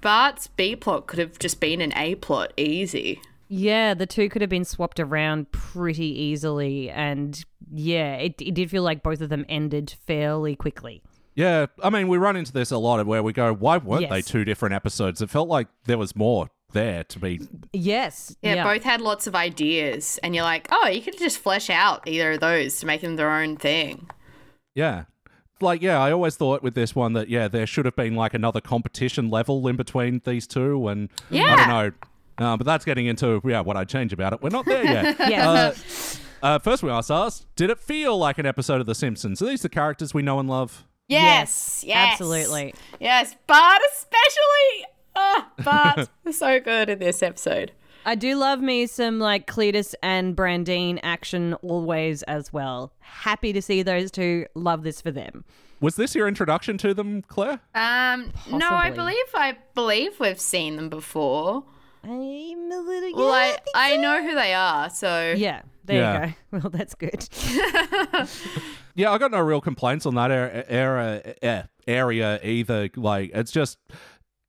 Bart's B plot could have just been an A plot easy. Yeah, the two could have been swapped around pretty easily. And yeah, it did feel like both of them ended fairly quickly. Yeah, I mean, we run into this a lot of where we go, why weren't they two different episodes? It felt like there was more there to be. Yes. Yeah, both had lots of ideas and you're like, oh, you could just flesh out either of those to make them their own thing. Yeah. Like, yeah, I always thought with this one that, yeah, there should have been like another competition level in between these two and I don't know. But that's getting into, what I change about it. We're not there yet. First we asked did it feel like an episode of The Simpsons? Are these the characters we know and love? Yes. Absolutely. Yes, Bart especially. Oh, Bart was so good in this episode. I do love me some like Cletus and Brandine action always as well. Happy to see those two. Love this for them. Was this your introduction to them, Claire? Possibly. No, I believe we've seen them before. I'm a little... Well, I know who they are, so... Yeah, there you go. Well, that's good. Yeah, I got no real complaints on that area either. Like, it's just...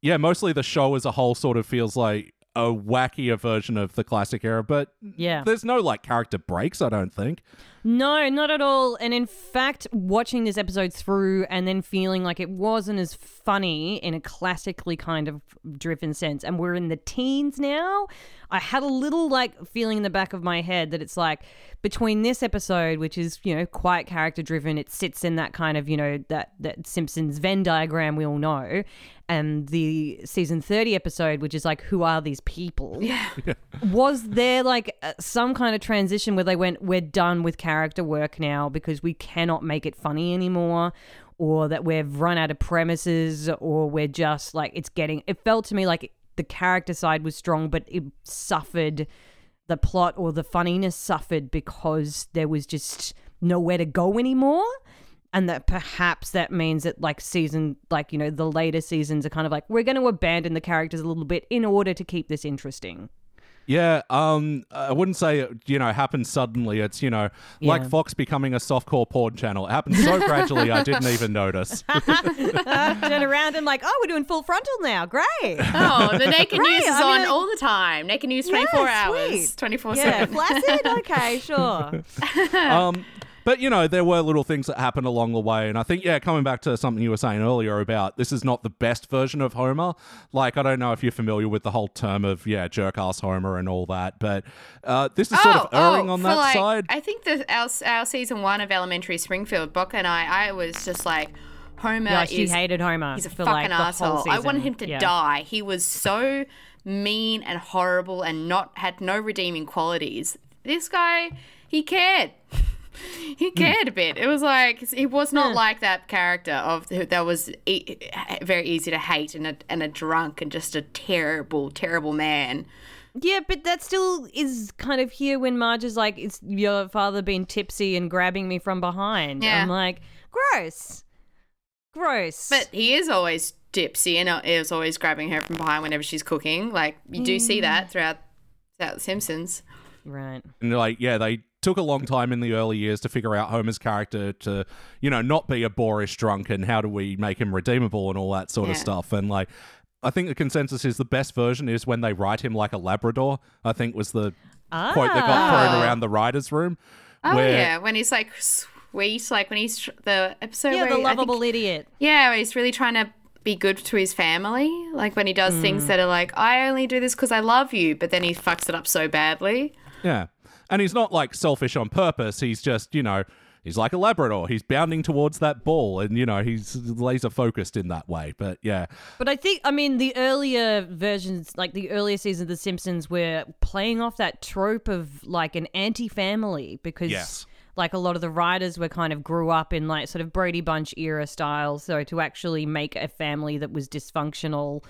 Yeah, mostly the show as a whole sort of feels like a wackier version of the classic era, but there's no, like, character breaks, I don't think. No, not at all. And in fact, watching this episode through and then feeling like it wasn't as funny in a classically kind of driven sense, and we're in the teens now, I had a little, like, feeling in the back of my head that it's like between this episode, which is, you know, quite character driven, it sits in that kind of, you know, that Simpsons Venn diagram we all know, and the season 30 episode, which is like, who are these people? Yeah. Was there like some kind of transition where they went, we're done with character work now because we cannot make it funny anymore, or that we've run out of premises, or we're just like, it felt to me like the character side was strong, but it suffered, the plot or the funniness suffered because there was just nowhere to go anymore. And that perhaps that means that like the later seasons are kind of like, we're going to abandon the characters a little bit in order to keep this interesting. Yeah, I wouldn't say it, you know, happened suddenly. It's, you know, like Fox becoming a softcore porn channel. It happened so gradually I didn't even notice. Turn around and like, oh, we're doing full frontal now. Great. Oh, the naked news is on all the time. Naked news 24 hours, 24/7. Yeah, flaccid? Okay, sure. But, you know, there were little things that happened along the way. And I think, coming back to something you were saying earlier about this is not the best version of Homer. Like, I don't know if you're familiar with the whole term of, jerk-ass Homer and all that. But this is sort of erring on that side. I think our season one of Elementary Springfield, Bok and I was just like, Homer she hated Homer. He's a fucking asshole. I wanted him to die. He was so mean and horrible and had no redeeming qualities. This guy, he cared. He cared a bit. It was like he was not like that character that was very easy to hate and a drunk and just a terrible, terrible man. Yeah, but that still is kind of here when Marge is like, "It's your father being tipsy and grabbing me from behind." Yeah. I'm like, gross. But he is always tipsy and is always grabbing her from behind whenever she's cooking. Like you do see that throughout The Simpsons, right? And like, they took a long time in the early years to figure out Homer's character to, you know, not be a boorish drunk and how do we make him redeemable and all that sort of stuff. And like, I think the consensus is the best version is when they write him like a Labrador, I think was the quote that got thrown around the writer's room. When he's like sweet, like when he's the episode where the lovable idiot. Yeah, where he's really trying to be good to his family, like when he does things that are like, I only do this because I love you, but then he fucks it up so badly. Yeah, and he's not like selfish on purpose. He's just, you know, he's like a Labrador. He's bounding towards that ball and, you know, he's laser focused in that way. But yeah. But I think, I mean, the earlier versions, like the earlier seasons of The Simpsons were playing off that trope of like an anti-family because like a lot of the writers were kind of grew up in like sort of Brady Bunch era style. So to actually make a family that was dysfunctional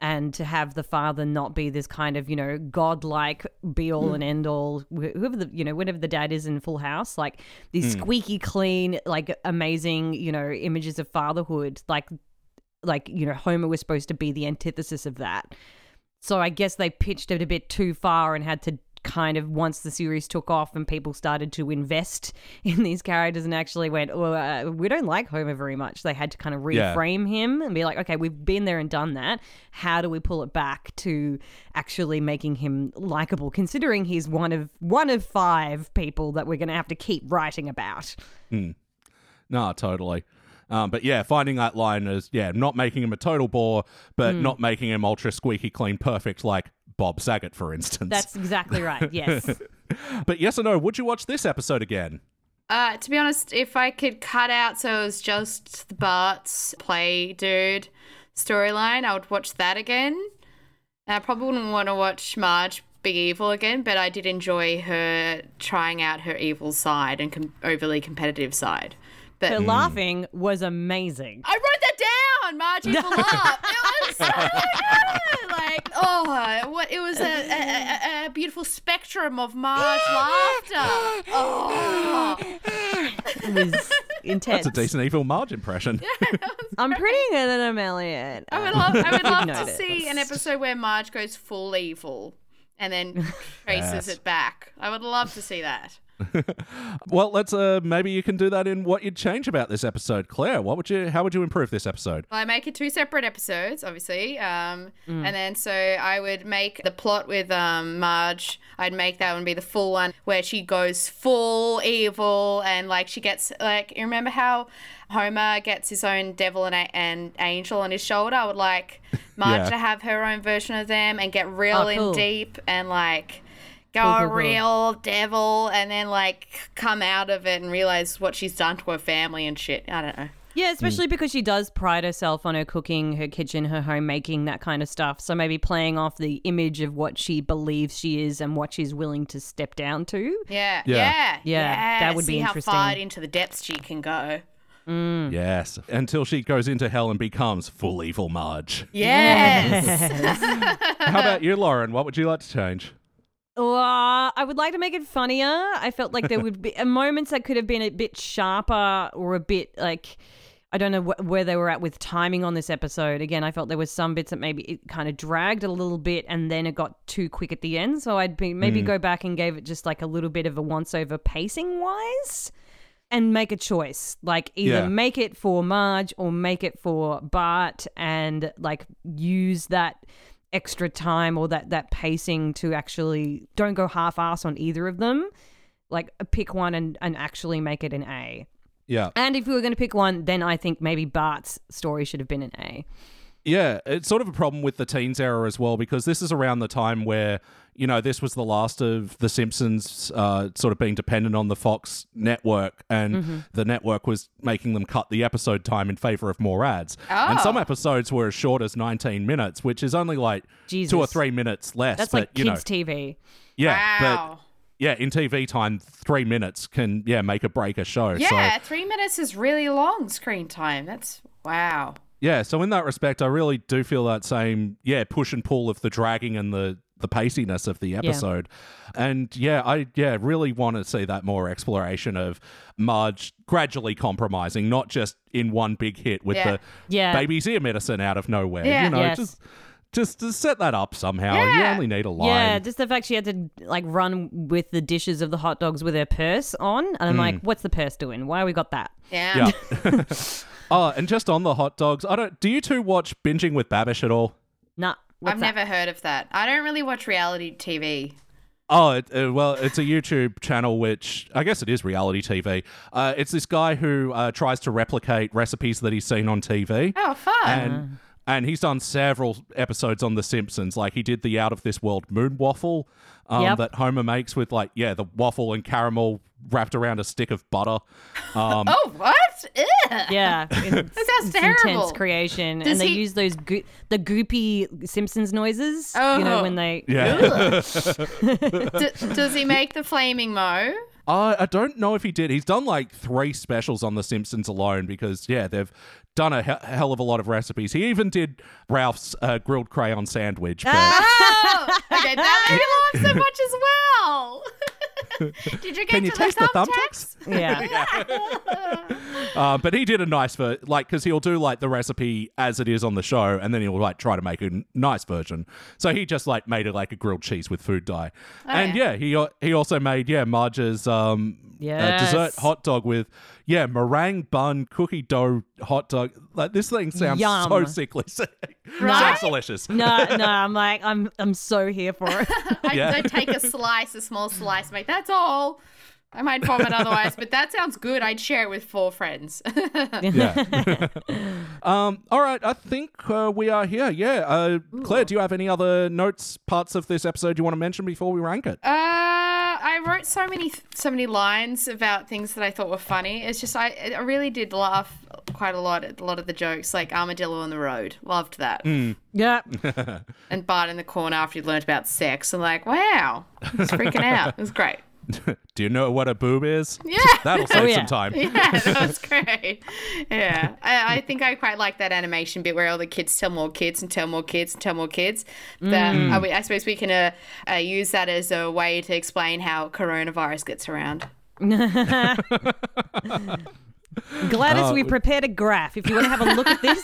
and to have the father not be this kind of, you know, godlike be-all and end-all, whoever the, you know, whenever the dad is in Full House, like these squeaky clean, like amazing, you know, images of fatherhood, like, you know, Homer was supposed to be the antithesis of that. So I guess they pitched it a bit too far and had to kind of, once the series took off and people started to invest in these characters and actually went, oh, we don't like Homer very much. They had to kind of reframe him and be like, okay, we've been there and done that. How do we pull it back to actually making him likable, considering he's one of five people that we're going to have to keep writing about? No, totally. But yeah, finding that line is, not making him a total bore, but not making him ultra squeaky clean perfect like Bob Saget, for instance. That's exactly right, yes. But yes or no, would you watch this episode again? To be honest, if I could cut out so it was just the Bart's play dude storyline, I would watch that again. I probably wouldn't want to watch Marge Big Evil again, but I did enjoy her trying out her evil side and overly competitive side. But her laughing was amazing. I wrote that down, Margie, for laugh. It was so good. Like, oh, what? It was a beautiful spectrum of Marge laughter. Oh. It was intense. That's a decent evil Marge impression. Yeah, I'm pretty good at them, Elliot. I would love to see an episode where Marge goes full evil and then traces it back. I would love to see that. Well, let's maybe you can do that in what you'd change about this episode. Claire, how would you improve this episode? Well, I make it two separate episodes, obviously, and then so I would make the plot with Marge, I'd make that one be the full one where she goes full evil and like she gets, like, you remember how Homer gets his own devil and angel on his shoulder? I would like Marge to have her own version of them and get real in deep and like go real devil and then like come out of it and realize what she's done to her family and shit. I don't know. Yeah, especially because she does pride herself on her cooking, her kitchen, her homemaking, that kind of stuff. So maybe playing off the image of what she believes she is and what she's willing to step down to. Yeah. That would be interesting. See how far into the depths she can go. Yes, until she goes into hell and becomes full evil Marge. Yes. How about you, Lauren? What would you like to change? I would like to make it funnier. I felt like there would be moments that could have been a bit sharper or a bit like, I don't know where they were at with timing on this episode. Again, I felt there were some bits that maybe it kind of dragged a little bit and then it got too quick at the end. So I'd maybe go back and gave it just like a little bit of a once over pacing wise and make a choice. Like either make it for Marge or make it for Bart and like use that extra time or that pacing to actually don't go half-ass on either of them. Like pick one and actually make it an A. Yeah. And if we were going to pick one, then I think maybe Bart's story should have been an A. Yeah, it's sort of a problem with the teens era as well because this is around the time where, you know, this was the last of The Simpsons sort of being dependent on the Fox network and the network was making them cut the episode time in favour of more ads. Oh. And some episodes were as short as 19 minutes, which is only like 2 or 3 minutes less. That's but, like kids' TV. Yeah. Wow. But, yeah, in TV time, 3 minutes can, make or break a show. Yeah, so 3 minutes is really long screen time. That's wow. Yeah, so in that respect, I really do feel that same, push and pull of the dragging and the paciness of the episode. Yeah. And, I really want to see that more exploration of Marge gradually compromising, not just in one big hit with the baby's ear medicine out of nowhere. Yeah. You know, just Just to set that up somehow. Yeah. You only need a line. Yeah, just the fact she had to like run with the dishes of the hot dogs with her purse on. And I'm like, what's the purse doing? Why we got that? Yeah. Yeah. Oh, and just on the hot dogs, do you two watch Binging with Babish at all? No. I've never heard of that. I don't really watch reality TV. Oh, well, it's a YouTube channel, which I guess it is reality TV. It's this guy who tries to replicate recipes that he's seen on TV. Oh, fun. And he's done several episodes on The Simpsons. Like, he did the out-of-this-world moon waffle that Homer makes with, like, the waffle and caramel wrapped around a stick of butter. Oh, what? Ew. Yeah. That sounds terrible. Intense creation. Does and they use those the goopy Simpsons noises, when they... Yeah. Does he make the flaming mo? I don't know if he did. He's done, like, 3 specials on The Simpsons alone because, they've... done a hell of a lot of recipes. He even did Ralph's grilled crayon sandwich. But... Oh! Okay, that made me laugh so much as well. Did you get Can you to taste the thumbtacks? Yeah. But he did a nice version, like, because he'll do, like, the recipe as it is on the show, and then he'll, like, try to make a nice version. So he just, like, made it like a grilled cheese with food dye. Oh, and, he also made, Marge's dessert hot dog with, meringue bun, cookie dough hot dog. Like, this thing sounds Yum. So sickly sick. Right? Sounds delicious. No, I'm like, I'm so here for it. I take a small slice, mate. That's all. I might vomit otherwise, but that sounds good. I'd share it with 4 friends. Yeah. All right, I think we are here. Yeah. Claire, do you have any other notes, parts of this episode you want to mention before we rank it? I wrote so many lines about things that I thought were funny. It's just I really did laugh quite a lot at a lot of the jokes, like Armadillo on the Road. Loved that. Mm. Yeah. And Bart in the corner after you learned about sex. I'm like, wow, it's freaking out. It was great. Do you know what a boob is? Yeah. That'll save some time. Yeah, that was great. Yeah. I think I quite like that animation bit where all the kids tell more kids and tell more kids and tell more kids. I suppose we can use that as a way to explain how coronavirus gets around. Gladys, we prepared a graph. If you want to have a look at this,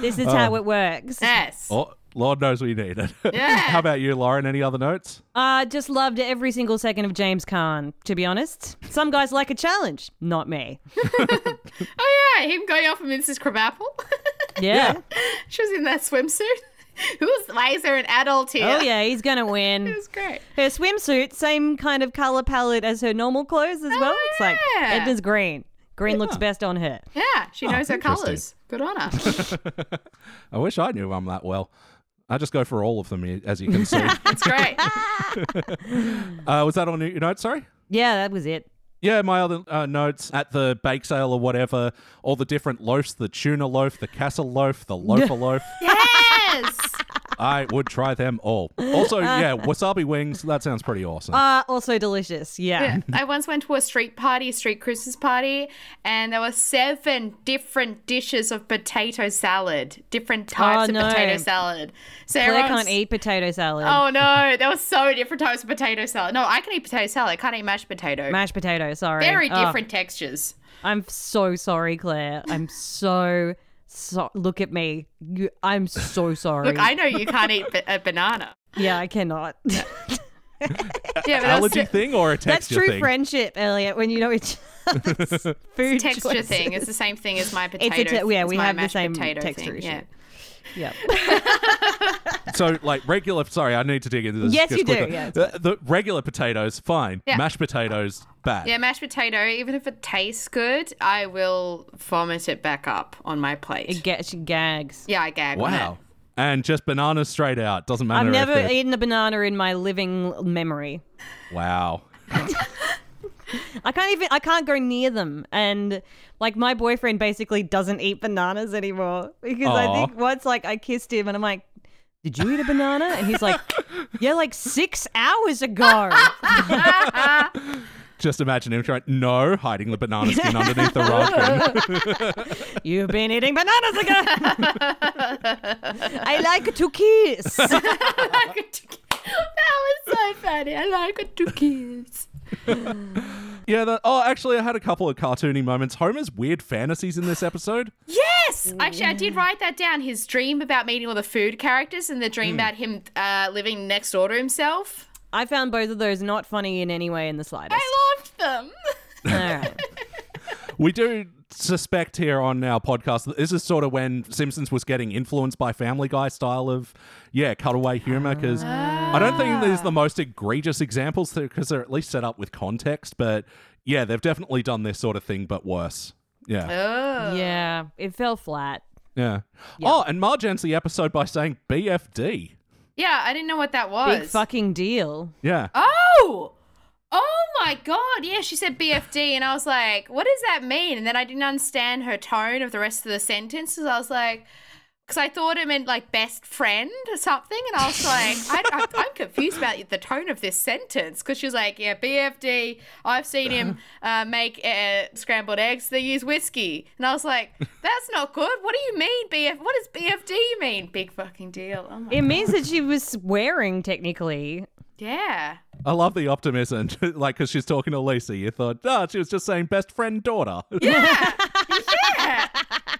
this is how it works. Yes. Oh. Lord knows we need it. Yeah. How about you, Lauren? Any other notes? Just loved every single second of James Caan, to be honest. Some guys like a challenge, not me. Oh, yeah, him going off of Mrs. Crabapple. Yeah. She was in that swimsuit. Why is there an adult here? Oh, yeah, he's going to win. It was great. Her swimsuit, same kind of colour palette as her normal clothes as well. It's like Edna's green. Green looks best on her. Yeah, she knows her colours. Good on her. I wish I knew I'm that well. I just go for all of them, as you can see. That's great. Was that on your notes? Sorry? Yeah, that was it. Yeah, my other notes at the bake sale or whatever, all the different loaves, the tuna loaf, the castle loaf, the loafer loaf. Yes! I would try them all. Also, wasabi wings. That sounds pretty awesome. Also delicious, yeah. I once went to a street Christmas party, and there were 7 different dishes of potato salad, different types of potato salad. So Claire can't eat potato salad. Oh, no. There were so different types of potato salad. No, I can eat potato salad. I can't eat mashed potato. Mashed potato, sorry. Very different textures. I'm so sorry, Claire. I'm so look at me. I'm so sorry. Look, I know you can't eat a banana. Yeah, I cannot. Allergy thing or a texture thing? That's true friendship, Elliot, when you know each other's food it's texture choices. Thing. It's the same thing as my potato. We have the same texture issue. Yeah. Yep. So, like, regular... Sorry, I need to dig into this. Yes, you quicker. Do. Yeah, the regular potatoes, fine. Yeah. Mashed potatoes, bad. Yeah, mashed potato, even if it tastes good, I will vomit it back up on my plate. She gags. Yeah, I gag. Wow. And just bananas straight out. Doesn't matter. I've never eaten a banana in my living memory. Wow. I can't go near them. And, like, my boyfriend basically doesn't eat bananas anymore because I think once, like, I kissed him and I'm like, did you eat a banana? And he's like, yeah, like 6 hours ago. Just imagine him hiding the banana skin underneath the rock. You've been eating bananas again. I like to kiss. I like to kiss. That was so funny. I like to kiss. Actually, I had a couple of cartoony moments. Homer's weird fantasies in this episode. Yes! Yes. Actually, I did write that down, his dream about meeting all the food characters and the dream about him living next door to himself. I found both of those not funny in any way in the slightest. I loved them. All right. We do suspect here on our podcast that this is sort of when Simpsons was getting influenced by Family Guy style of, cutaway humor, because I don't think there's the most egregious examples because they're at least set up with context, but yeah, they've definitely done this sort of thing, but worse. Yeah. Oh. Yeah, it fell flat. Yeah. Yep. Oh, and Marge ends the episode by saying BFD. Yeah, I didn't know what that was. Big fucking deal. Yeah. Oh my God. Yeah, she said BFD and I was like, what does that mean? And then I didn't understand her tone of the rest of the sentence because I was like, because I thought it meant like best friend or something. And I was like, I'm confused about the tone of this sentence because she was like, yeah, BFD. I've seen him make scrambled eggs. They use whiskey. And I was like, that's not good. What do you mean, what does BFD mean? Big fucking deal. Oh my God. Means that she was swearing technically. Yeah. I love the optimism, like, because she's talking to Lisa. You thought, she was just saying best friend daughter. Yeah. Yeah.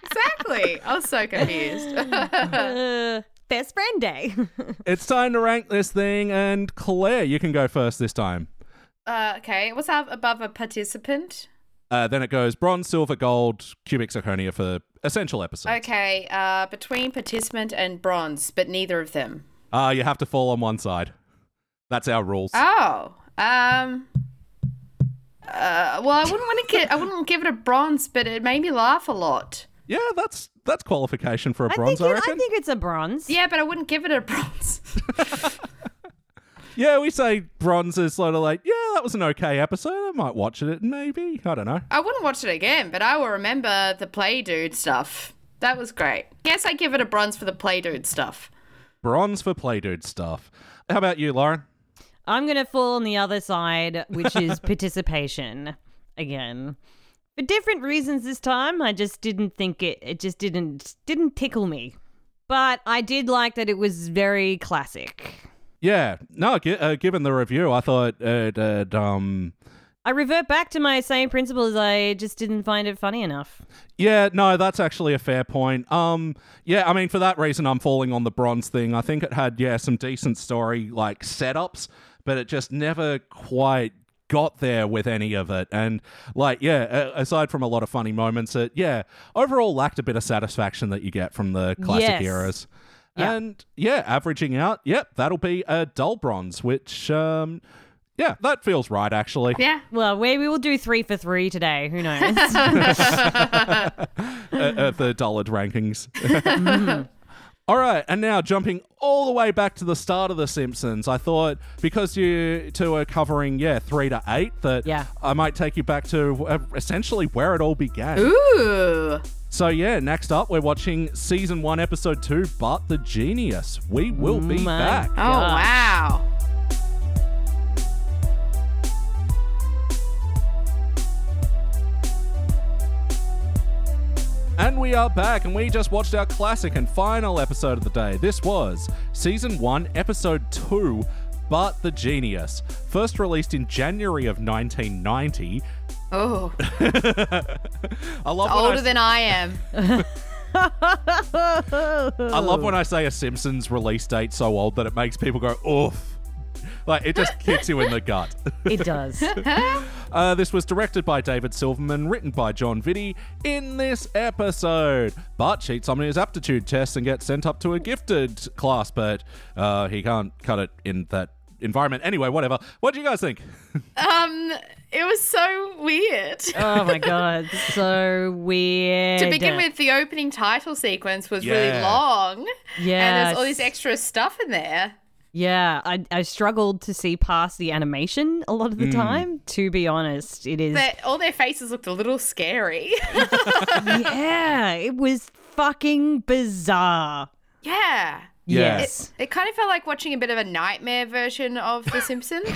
Exactly. I was so confused. Best friend day. It's time to rank this thing, and Claire, you can go first this time. Okay. What's up above a participant? Then it goes bronze, silver, gold, cubic zirconia for essential episodes. Okay. Between participant and bronze, but neither of them. You have to fall on one side. That's our rules. Oh. Well, I wouldn't give it a bronze, but it made me laugh a lot. Yeah, that's qualification for a bronze, I reckon. I think it's a bronze. Yeah, but I wouldn't give it a bronze. Yeah, we say bronze is sort of like, yeah, that was an okay episode. I might watch it maybe. I don't know. I wouldn't watch it again, but I will remember the Play Dude stuff. That was great. Guess I give it a bronze for the Play Dude stuff. Bronze for Play Dude stuff. How about you, Lauren? I'm going to fall on the other side, which is participation again. For different reasons this time, I just didn't think it just didn't tickle me. But I did like that it was very classic. Yeah. No, given the review, I thought it... I revert back to my same principles. I just didn't find it funny enough. Yeah, no, that's actually a fair point. Yeah, I mean, for that reason, I'm falling on the bronze thing. I think it had, some decent story, like, setups, but it just never quite got there with any of it. And, aside from a lot of funny moments, it, overall lacked a bit of satisfaction that you get from the classic eras. Yeah. And, averaging out, that'll be a dull bronze, which... yeah, that feels right, actually. Yeah. Well, we will do 3 for 3 today. Who knows? The dullard rankings. All right, and now jumping all the way back to the start of The Simpsons, I thought because you two are covering, 3 to 8, that I might take you back to essentially where it all began. Ooh. So, next up, we're watching Season 1, Episode 2, Bart the Genius. We will be back. God. Oh, wow. And we are back, and we just watched our classic and final episode of the day. This was Season 1, Episode 2, Bart the Genius. First released in January of 1990. Oh. I love than I am. I love when I say a Simpsons release date so old that it makes people go, oof. Like, it just kicks you in the gut. It does. This was directed by David Silverman, written by John Vitti. In this episode, Bart cheats on his aptitude test and gets sent up to a gifted class, but he can't cut it in that environment. Anyway, whatever. What do you guys think? It was so weird. Oh, my God. So weird. To begin with, the opening title sequence was really long. Yeah. And there's all this extra stuff in there. Yeah, I struggled to see past the animation a lot of the time. To be honest, it is... all their faces looked a little scary. Yeah, it was fucking bizarre. Yeah. Yes. It kind of felt like watching a bit of a nightmare version of The Simpsons.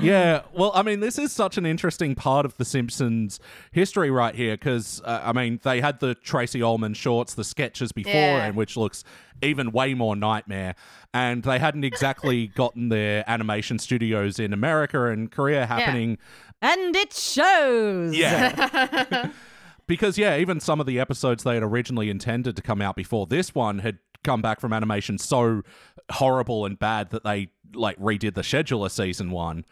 Yeah. Well, I mean, this is such an interesting part of The Simpsons history right here because, I mean, they had the Tracy Ullman shorts, the sketches before, and which looks even way more nightmare. And they hadn't exactly gotten their animation studios in America and Korea happening. Yeah. And it shows. Yeah. Because, yeah, even some of the episodes they had originally intended to come out before this one had come back from animation so horrible and bad that they, like, redid the schedule of season one.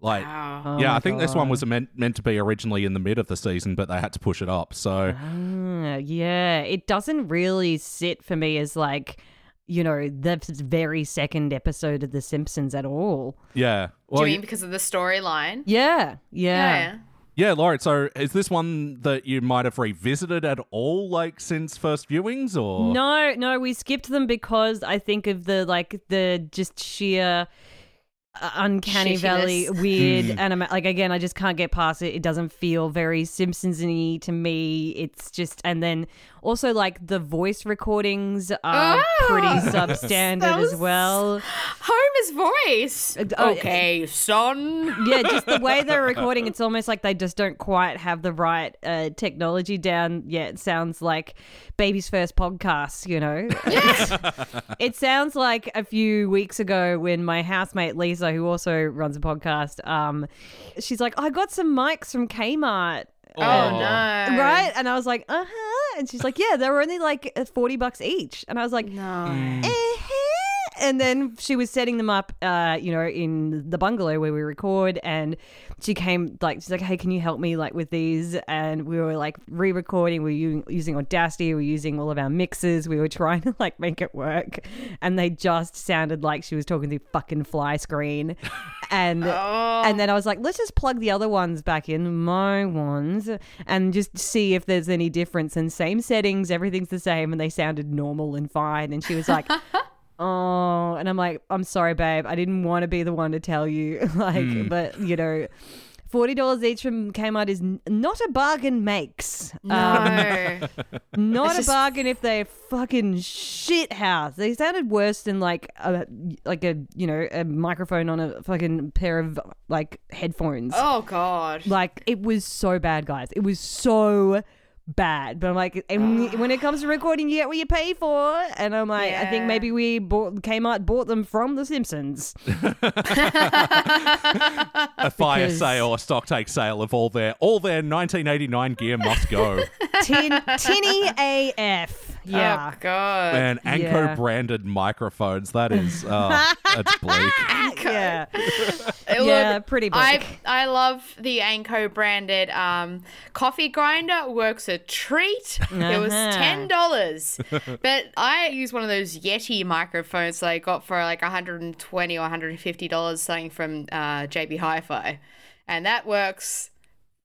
Like, wow. Yeah, oh I think God. This one was meant to be originally in the mid of the season, but they had to push it up. So, yeah, it doesn't really sit for me as, like, you know, the very second episode of The Simpsons at all. Yeah. Well, do you mean because of the storyline? Yeah. Yeah, Lauren, so is this one that you might have revisited at all, like, since first viewings, or? No, we skipped them because I think of the just sheer uncanny valley weird anime. Like, again, I just can't get past it. It doesn't feel very Simpsons-y to me. It's just, and then also, like, the voice recordings are pretty substandard as well. Homer's voice. Okay, son. Yeah, just the way they're recording, it's almost like they just don't quite have the right technology down yet. It sounds like Baby's First Podcast, you know. It sounds like a few weeks ago when my housemate Lisa, who also runs a podcast, she's like, I got some mics from Kmart. Oh no. Right? And I was like, And she's like, yeah, they were only like $40 each. And I was like, no. And then she was setting them up, in the bungalow where we record, and she came, like, she's like, hey, can you help me, like, with these? And we were, like, re-recording. We were using Audacity. We were using all of our mixes. We were trying to, like, make it work. And they just sounded like she was talking through fucking fly screen. And and then I was like, let's just plug the other ones back in, my ones, and just see if there's any difference. And same settings, everything's the same, and they sounded normal and fine. And she was like... Oh, and I'm like, I'm sorry, babe. I didn't want to be the one to tell you. But, you know, $40 each from Kmart is not a bargain makes. No. Not a bargain if they're fucking shit house. They sounded worse than a microphone on a fucking pair of, like, headphones. Oh, God. Like, it was so bad, guys. It was so bad, but I'm like, and when it comes to recording, you get what you pay for, and I'm like, I think maybe we bought them from The Simpsons. A fire sale or stock take sale of all their 1989 gear must go. Tinny AF. Yeah. Oh, God. And Anko branded microphones. That is, that's bleak. Anko. Yeah. Pretty bleak. I love the Anko branded coffee grinder. Works a treat. It was $10. But I use one of those Yeti microphones that I got for like $120 or $150 something from JB Hi-Fi. And that works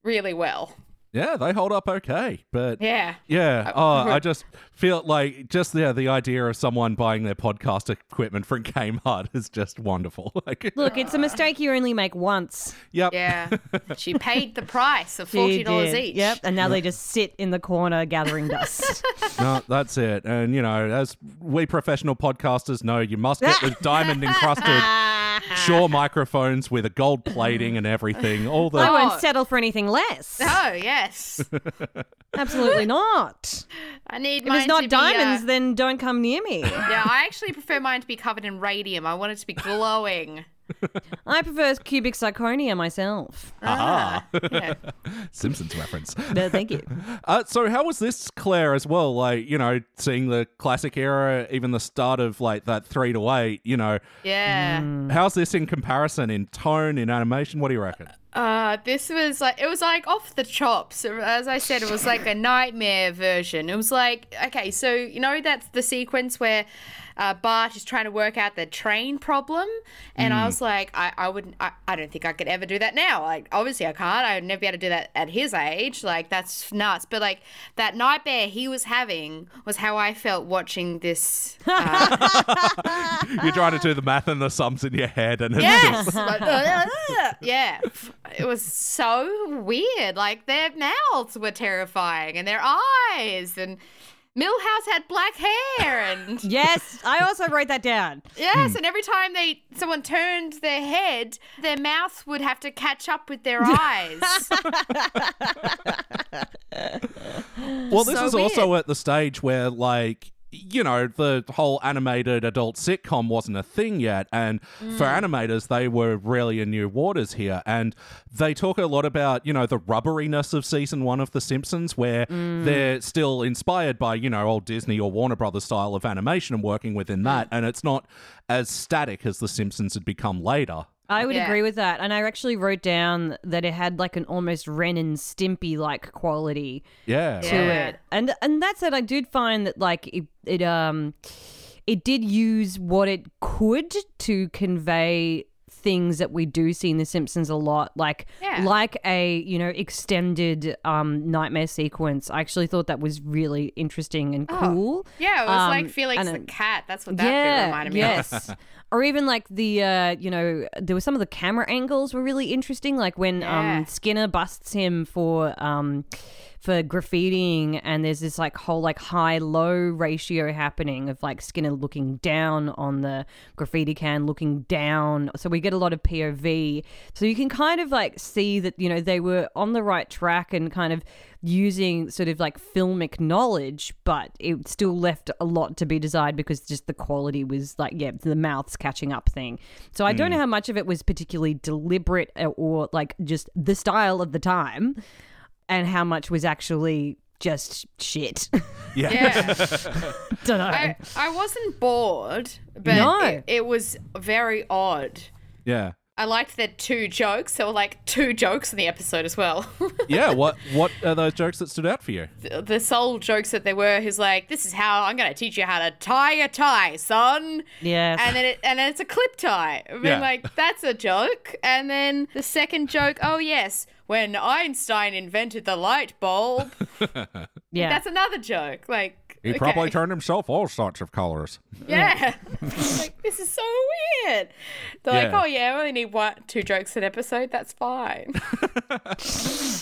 really well. Yeah, they hold up okay, but I just feel like the idea of someone buying their podcast equipment from Kmart is just wonderful. Like, look, it's a mistake you only make once. Yep. Yeah, she paid the price of $40 each. Yep, and now they just sit in the corner gathering dust. No, that's it. And you know, as we professional podcasters know, you must get the diamond encrusted Shure microphones with a gold plating and everything. I won't settle for anything less. Oh yes, absolutely not. I need. If it's not diamonds, then don't come near me. Yeah, I actually prefer mine to be covered in radium. I want it to be glowing. I prefer cubic zirconia myself. Yeah. Simpsons reference. No, thank you. So how was this, Claire, as well? Like, you know, seeing the classic era, even the start of like that 3 to 8, you know. Yeah. How's this in comparison, in tone, in animation? What do you reckon? This was like, it was like off the chops. As I said, it was like a nightmare version. It was like, okay, so you know that's the sequence where Bart is trying to work out the train problem, and I was like, I don't think I could ever do that now. Like, obviously I can't. I would never be able to do that at his age. Like, that's nuts. But like that nightmare he was having was how I felt watching this. You're trying to do the math and the sums in your head, and it's just... yeah. It was so weird. Like, their mouths were terrifying, and their eyes, and Milhouse had black hair, and yes, I also wrote that down. Yes, and every time someone turned their head, their mouth would have to catch up with their eyes. Well, this is weird. Also at the stage where, like, you know, the whole animated adult sitcom wasn't a thing yet. And for animators, they were really in new waters here. And they talk a lot about, you know, the rubberiness of season one of The Simpsons, where they're still inspired by, you know, old Disney or Warner Brothers style of animation and working within that. And it's not as static as The Simpsons had become later. I would agree with that. And I actually wrote down that it had like an almost Ren and Stimpy-like quality to it. And that said, I did find that like it did use what it could to convey things that we do see in The Simpsons a lot, like a, you know, extended nightmare sequence. I actually thought that was really interesting and cool. Yeah, it was like Felix the cat. That's what that bit reminded me of. Or even like the, you know, there were some of the camera angles were really interesting, like when Skinner busts him for graffitiing, and there's this like whole like high-low ratio happening of like Skinner looking down on the graffiti can, looking down. So we get a lot of POV. So you can kind of like see that, you know, they were on the right track and kind of using sort of like filmic knowledge, but it still left a lot to be desired because just the quality was like, the mouths catching up thing. So I don't know how much of it was particularly deliberate or like just the style of the time, and how much was actually just shit. Don't know. I wasn't bored, but it was very odd. Yeah. I liked their two jokes. There were like two jokes in the episode as well. What are those jokes that stood out for you? The sole jokes that there were is like, this is how I'm going to teach you how to tie a tie, son. Yeah. And then it's a clip tie. I mean, like, that's a joke. And then the second joke, oh, yes, when Einstein invented the light bulb. That's another joke. Like, he probably turned himself all sorts of colors. Like, this is so weird. They're like, I only need two jokes an episode. That's fine.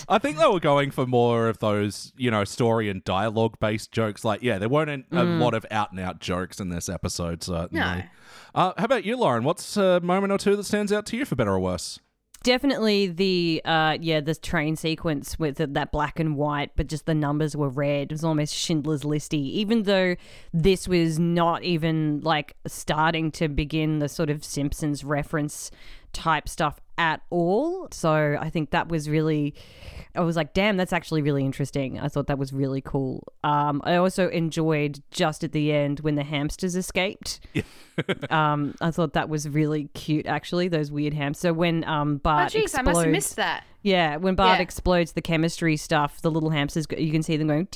I think they were going for more of those, you know, story and dialogue-based jokes. Like, there weren't a lot of out-and-out jokes in this episode, certainly. No. How about you, Lauren? What's a moment or two that stands out to you for better or worse? Definitely the the train sequence with that black and white, but just the numbers were red. It was almost Schindler's Listy, even though this was not even like starting to begin the sort of Simpsons reference type stuff at all. So I think that was really, I was like, damn, that's actually really interesting. I thought that was really cool. I also enjoyed just at the end when the hamsters escaped. I thought that was really cute, actually, those weird hamsters. So when Bart explodes. I must have missed that. Yeah, when Bart explodes the chemistry stuff, the little hamsters, you can see them going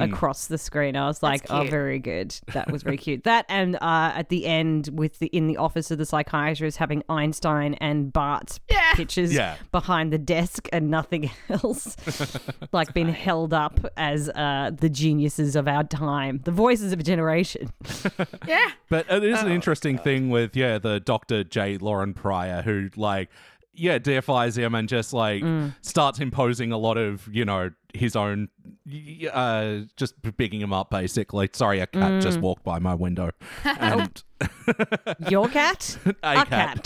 across the screen. I was like, oh, very good. That was very cute. That and at the end with in the office of the psychiatrist having Einstein and Bart's pictures behind the desk and nothing else, like being held up as the geniuses of our time, the voices of a generation. But it is an interesting thing with, the Dr. J. Lauren Pryor who like, deifies him and just like starts imposing a lot of, you know, his own, just bigging him up basically. Sorry, a cat just walked by my window. And your cat? Our cat.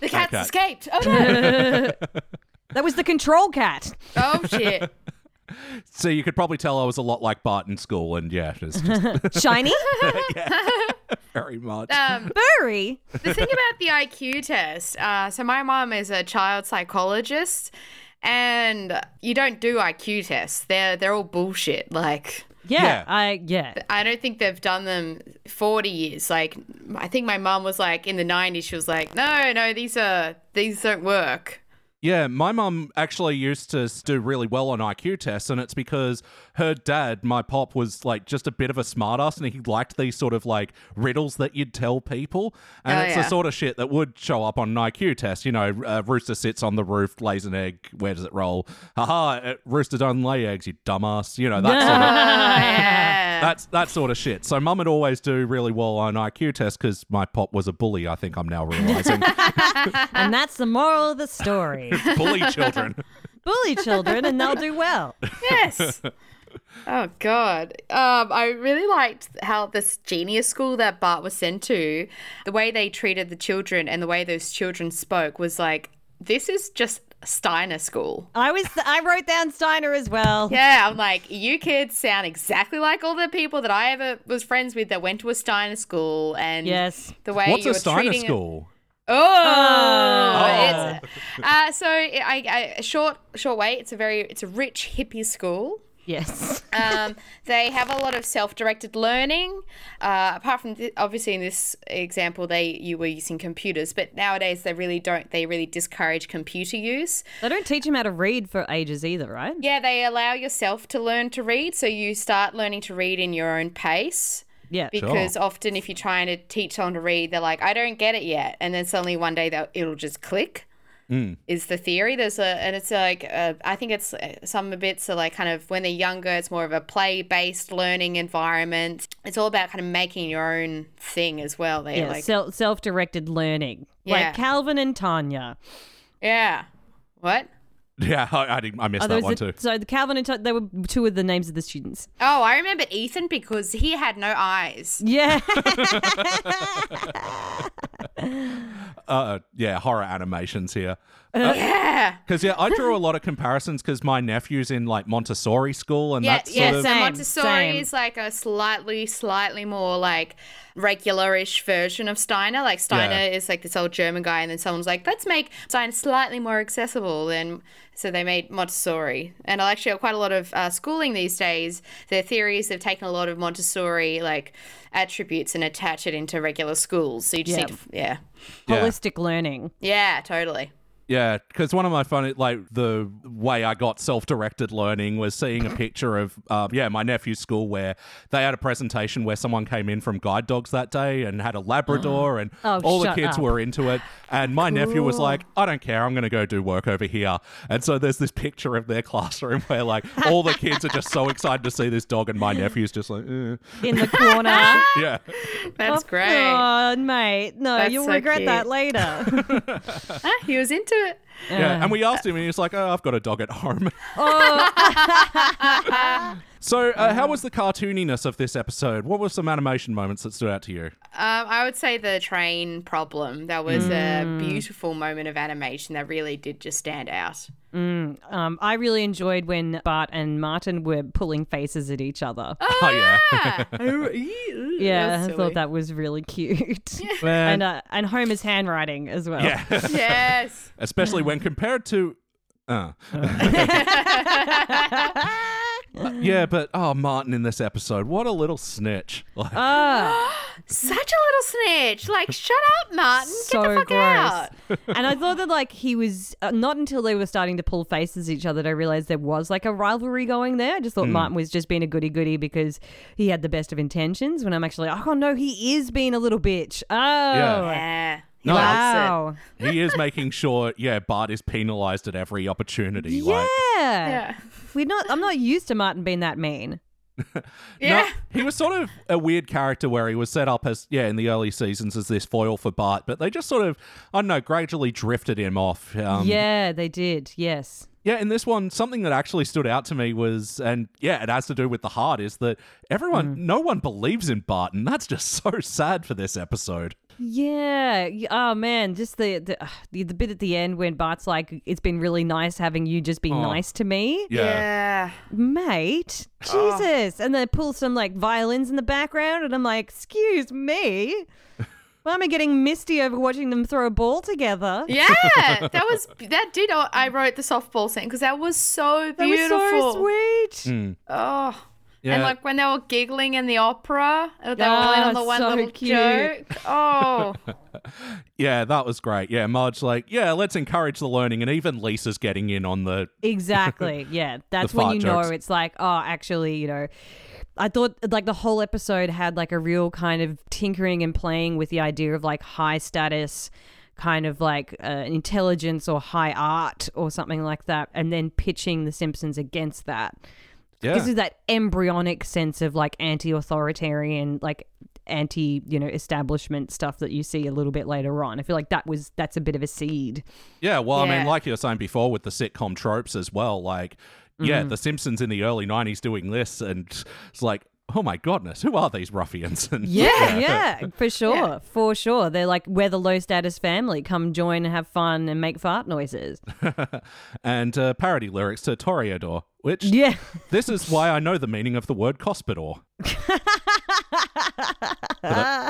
The cat's escaped. Oh no. That was the control cat. Oh shit. So you could probably tell I was a lot like Bart in school, and it's just shiny. Very much. Very. The thing about the IQ test, so my mom is a child psychologist, and you don't do IQ tests. They're all bullshit. Like I don't think they've done them 40 years. Like I think my mom was like in the 90s. She was like, no, these don't work. Yeah, my mum actually used to do really well on IQ tests, and it's because her dad, my pop, was like just a bit of a smartass, and he liked these sort of like riddles that you'd tell people, and it's the sort of shit that would show up on an IQ test. You know, rooster sits on the roof, lays an egg. Where does it roll? Haha! Rooster doesn't lay eggs, you dumbass. You know that sort of that's that sort of shit. So mum would always do really well on IQ tests because my pop was a bully. I think I'm now realizing, and that's the moral of the story. Bully children and they'll do well. Yes. Oh god. I really liked how this genius school that Bart was sent to, the way they treated the children and the way those children spoke was like, this is just Steiner school. I wrote down Steiner as well. Yeah, I'm like, you kids sound exactly like all the people that I ever was friends with that went to a Steiner school. And yes, the way what's you a Steiner school? It's short way. It's a rich hippie school. Yes. They have a lot of self-directed learning. Apart from obviously in this example, you were using computers, but nowadays they really don't. They really discourage computer use. They don't teach them how to read for ages either, right? Yeah, they allow yourself to learn to read, so you start learning to read in your own pace. Yeah, because often if you're trying to teach someone to read, they're like, I don't get it yet, and then suddenly one day it'll just click. Is the theory. I think it's some bits are like kind of when they're younger, it's more of a play-based learning environment. It's all about kind of making your own thing as well. Self-directed learning, like Calvin and Tanya. Yeah, what? Yeah, I missed that one too. So the Calvin and Tanya, they were two of the names of the students. Oh, I remember Ethan because he had no eyes. Yeah. Horror animations here. Because I drew a lot of comparisons because my nephew's in like Montessori school and Montessori is like a slightly more like regularish version of Steiner. Like Steiner is like this old German guy, and then someone's like, let's make Steiner slightly more accessible. And so they made Montessori. And I actually have quite a lot of schooling these days. Their theories have taken a lot of Montessori like attributes and attach it into regular schools. So you just need holistic learning. Yeah, totally. Yeah, because one of my funny, like the way I got self-directed learning was seeing a picture of, my nephew's school where they had a presentation where someone came in from Guide Dogs that day and had a Labrador all the kids were into it. And my nephew was like, I don't care, I'm going to go do work over here. And so there's this picture of their classroom where like all the kids are just so excited to see this dog and my nephew's just like, in the corner. Yeah. That's great. Oh, mate. No, that's you'll so regret cute. That later. He was into it. Yeah, and we asked him and he was like, I've got a dog at home. So how was the cartooniness of this episode? What were some animation moments that stood out to you? I would say the train problem. That was a beautiful moment of animation that really did just stand out. I really enjoyed when Bart and Martin were pulling faces at each other. I thought that was really cute. And Homer's handwriting as well. Yeah. Yes. Especially when compared to... Martin in this episode, what a little snitch. Such a little snitch. Like, shut up, Martin. So get the fuck gross. Out. And I thought that, like, he was, not until they were starting to pull faces at each other, did I realize there was, like, a rivalry going there. I just thought Martin was just being a goody-goody because he had the best of intentions, when I'm actually like, oh, no, he is being a little bitch. Oh. Yeah. No, wow. He is making sure, Bart is penalised at every opportunity. Yeah. Like. Yeah. I'm not used to Martin being that mean. Yeah. No, he was sort of a weird character where he was set up as, in the early seasons as this foil for Bart, but they just sort of, I don't know, gradually drifted him off. Yeah, they did. Yes. Yeah, in this one, something that actually stood out to me was, it has to do with the heart, is that no one believes in Bart, and that's just so sad for this episode. Yeah. Oh, man, just the bit at the end when Bart's like, it's been really nice having you just be nice to me. Yeah. Mate, Jesus. And they pull some, like, violins in the background, and I'm like, excuse me? Why am I getting misty over watching them throw a ball together? Yeah, I wrote the softball scene because that was so beautiful. That was so sweet. Oh. Yeah. And, like, when they were giggling in the opera, they were in on the one little joke. Oh. Yeah, that was great. Yeah, Marge's like, let's encourage the learning. And even Lisa's getting in on the... Exactly, yeah. That's when you jokes. Know it's like, oh, actually, you know... I thought, like, the whole episode had, like, a real kind of tinkering and playing with the idea of, like, high status, kind of, like, intelligence or high art or something like that, and then pitching The Simpsons against that. Yeah. This is that embryonic sense of, like, anti-authoritarian, like, anti, establishment stuff that you see a little bit later on. I feel like that's a bit of a seed. Yeah, well, I mean, like you were saying before with the sitcom tropes as well, like... Yeah, The Simpsons in the early 90s doing this, and it's like, oh my goodness, who are these ruffians? And yeah, for sure. They're like, we're the low status family. Come join, have fun and make fart noises. And parody lyrics to Toreador, which this is why I know the meaning of the word cospidor.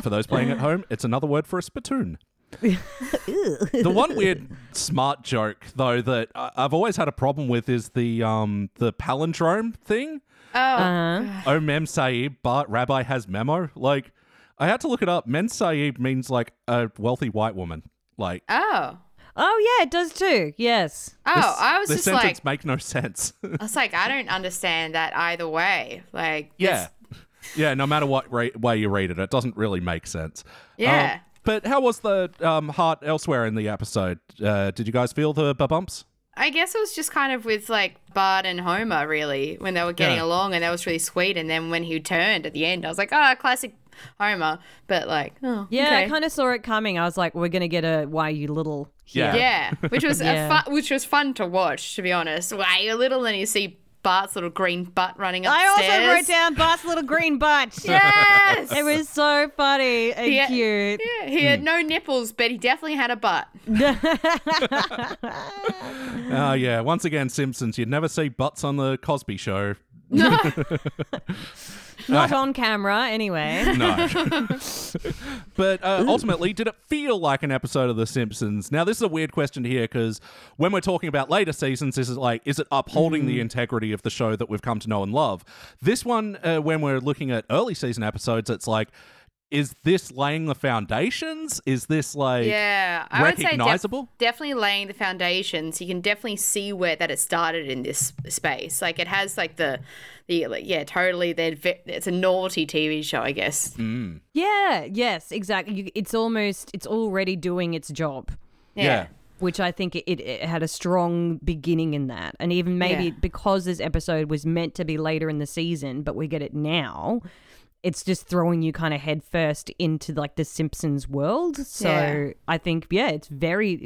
For those playing at home, it's another word for a spittoon. The one weird smart joke though that I've always had a problem with is the palindrome thing. Oh, Mem Saib, Bart Rabbi has memo. Like, I had to look it up. Mem Saib means like a wealthy white woman. Like, oh yeah, it does too. Yes. Oh, this sentence like, make no sense. I was like, I don't understand that either way. Like, yeah. No matter what way you read it, it doesn't really make sense. Yeah. But how was the heart elsewhere in the episode? Did you guys feel the bumps? I guess it was just kind of with like Bart and Homer really when they were getting along, and that was really sweet. And then when he turned at the end, I was like, oh, classic Homer. But like, I kind of saw it coming. I was like, we're gonna get a why you little here. Yeah. Which was which was fun to watch, to be honest. Why you little, and you see Bart's little green butt running upstairs. I also wrote down Bart's little green butt. Yes! It was so funny and cute. Yeah, he had no nipples, but he definitely had a butt. Oh, yeah. Once again, Simpsons, you'd never see butts on the Cosby Show. No. Not on camera, anyway. No. But ultimately, did it feel like an episode of The Simpsons? Now, this is a weird question here because when we're talking about later seasons, this is like, is it upholding the integrity of the show that we've come to know and love? This one, when we're looking at early season episodes, it's like, is this laying the foundations? Is this like recognizable? Would say definitely laying the foundations. You can definitely see where that it started in this space. Like it has like totally. It's a naughty TV show, I guess. Mm. Yeah. Yes. Exactly. It's already doing its job. Yeah. Which I think it had a strong beginning in that, and even maybe because this episode was meant to be later in the season, but we get it now. It's just throwing you kind of headfirst into like the Simpsons world. So I think, it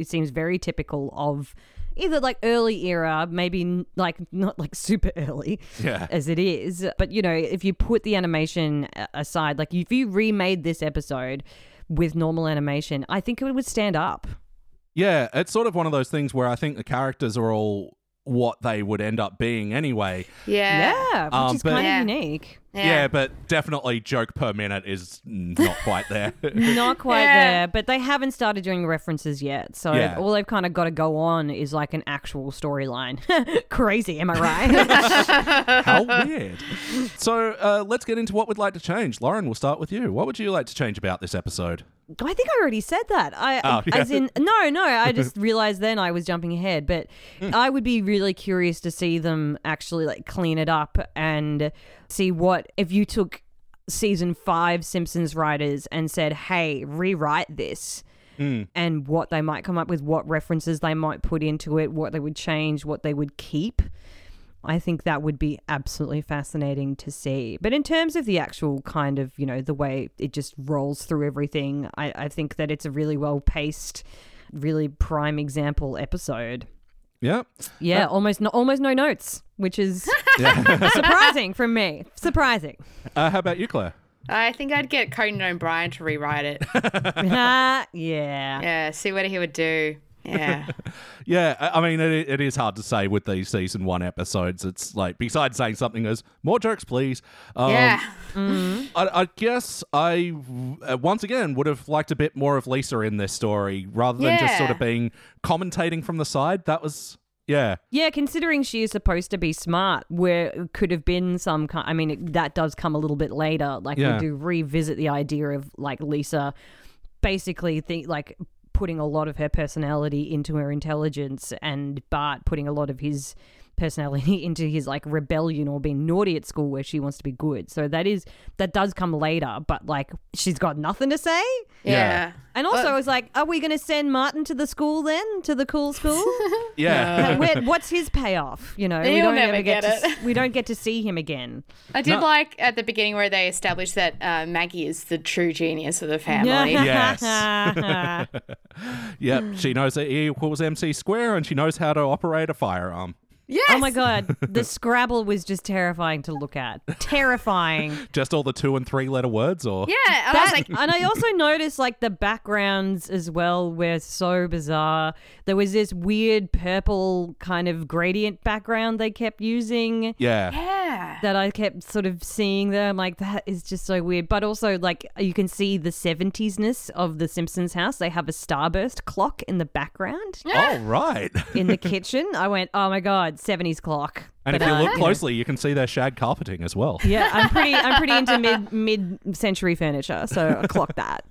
seems very typical of either like early era, maybe like not like super early as it is. But, you know, if you put the animation aside, like if you remade this episode with normal animation, I think it would stand up. Yeah, it's sort of one of those things where I think the characters are all what they would end up being anyway. Which is kind of unique. Yeah, but definitely joke per minute is not quite there. But they haven't started doing references yet. So all they've kind of got to go on is like an actual storyline. Crazy, am I right? How weird. So let's get into what we'd like to change. Lauren, we'll start with you. What would you like to change about this episode? I think I already said that. I just realized then I was jumping ahead, but I would be really curious to see them actually like clean it up and see what, if you took season 5 Simpsons writers and said, hey, rewrite this and what they might come up with, what references they might put into it, what they would change, what they would keep. I think that would be absolutely fascinating to see. But in terms of the actual kind of, you know, the way it just rolls through everything, I think that it's a really well-paced, really prime example episode. Yeah. Yeah, almost no notes, which is surprising from me. Surprising. How about you, Claire? I think I'd get Conan O'Brien to rewrite it. Yeah, see what he would do. Yeah. I mean, it is hard to say with these season 1 episodes. It's like, besides saying something as, more jokes, please. I guess I, once again, would have liked a bit more of Lisa in this story rather than just sort of being commentating from the side. That was... Yeah, considering she is supposed to be smart, where it could have been some kind... I mean, that does come a little bit later. Like, we do revisit the idea of, like, Lisa basically putting a lot of her personality into her intelligence, and Bart putting a lot of his personality into his like rebellion or being naughty at school where she wants to be good. So that does come later, but like she's got nothing to say. Yeah. And also I was like, are we going to send Martin to the school then? To the cool school? What's his payoff? You know, we don't ever get it. We don't get to see him again. I did like at the beginning where they established that Maggie is the true genius of the family. Yes. Yep, she knows that E equals MC square, and she knows how to operate a firearm. Yes. Oh my God. The Scrabble was just terrifying to look at. Terrifying. Just all the 2 and 3 letter words, or? Yeah. And I also noticed like the backgrounds as well were so bizarre. There was this weird purple kind of gradient background they kept using. Yeah. That I kept sort of seeing them. Like, that is just so weird. But also, like, you can see the 70s-ness of the Simpsons house. They have a starburst clock in the background. Oh, right. In the kitchen. I went, oh my God. 70s clock. And but if you look closely, you can see their shag carpeting as well. Yeah, I'm pretty into mid-century furniture, so I clocked that.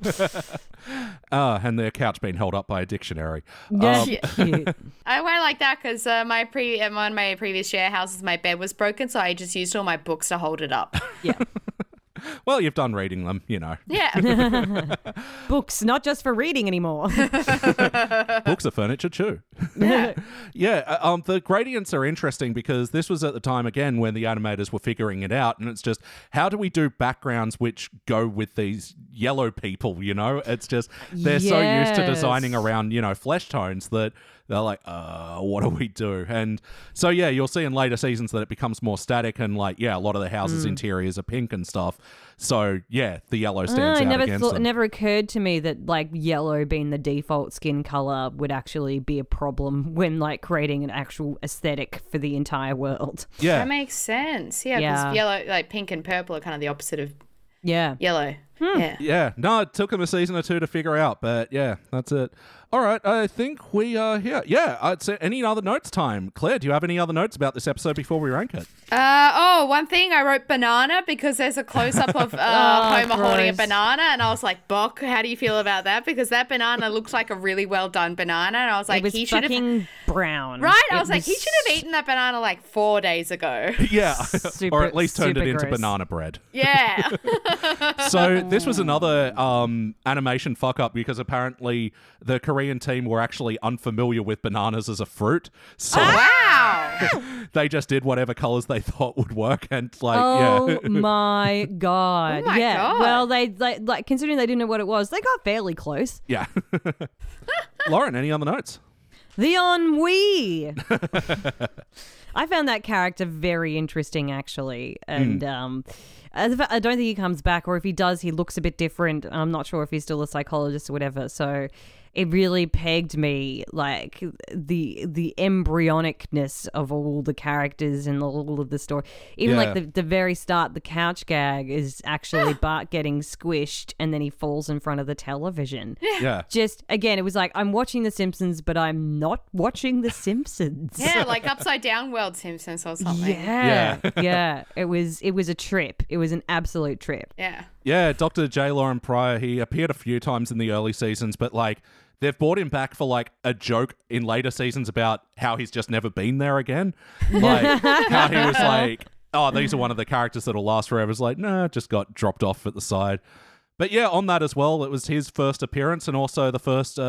And their couch being held up by a dictionary. Cute. I like that because one of my previous share houses, my bed was broken, so I just used all my books to hold it up. Yeah. Well, you've done reading them, you know. Yeah. Books, not just for reading anymore. Books are furniture too. Yeah. The gradients are interesting because this was at the time, again, when the animators were figuring it out. And it's just, how do we do backgrounds which go with these yellow people, you know? It's just, they're so used to designing around, you know, flesh tones that they're like, what do we do? And so, yeah, you'll see in later seasons that it becomes more static and, like, yeah, a lot of the houses' interiors are pink and stuff. So, yeah, the yellow stands out against them. It never occurred to me that, like, yellow being the default skin colour would actually be a problem when, like, creating an actual aesthetic for the entire world. Yeah. That makes sense. Yeah, because yellow, like, pink and purple are kind of the opposite of yellow. Yeah. No, it took them a season or two to figure out, but yeah, that's it. All right, I think we are here. Yeah, I'd say any other notes time. Claire, do you have any other notes about this episode before we rank it? One thing, I wrote banana because there's a close-up of Homer holding a banana, and I was like, Bok, how do you feel about that? Because that banana looks like a really well-done banana, and I was like, he should have... It was fucking brown. Right? He should have eaten that banana like 4 days ago. Yeah, or at least turned it into banana bread. Yeah. So this was another animation fuck-up because apparently the Korean team were actually unfamiliar with bananas as a fruit, so they just did whatever colors they thought would work, and my God. Oh my God. Well, they like, considering they didn't know what it was, they got fairly close. Yeah. Lauren, any other notes? The ennui. I found that character very interesting, actually, and I don't think he comes back, or if he does, he looks a bit different. I'm not sure if he's still a psychologist or whatever, so it really pegged me, like, the embryonicness of all the characters and all of the story. Even like the very start, the couch gag is actually Bart getting squished and then he falls in front of the television. Yeah. Just, again, it was like, I'm watching The Simpsons, but I'm not watching The Simpsons. Yeah, like Upside Down World Simpsons or something. Yeah. Yeah. It was a trip. It was an absolute trip. Yeah. Yeah, Dr. J. Lauren Pryor, he appeared a few times in the early seasons, but, like, they've brought him back for, like, a joke in later seasons about how he's just never been there again. Like, how he was like, oh, these are one of the characters that'll last forever. It's like, nah, just got dropped off at the side. But, yeah, on that as well, it was his first appearance and also the first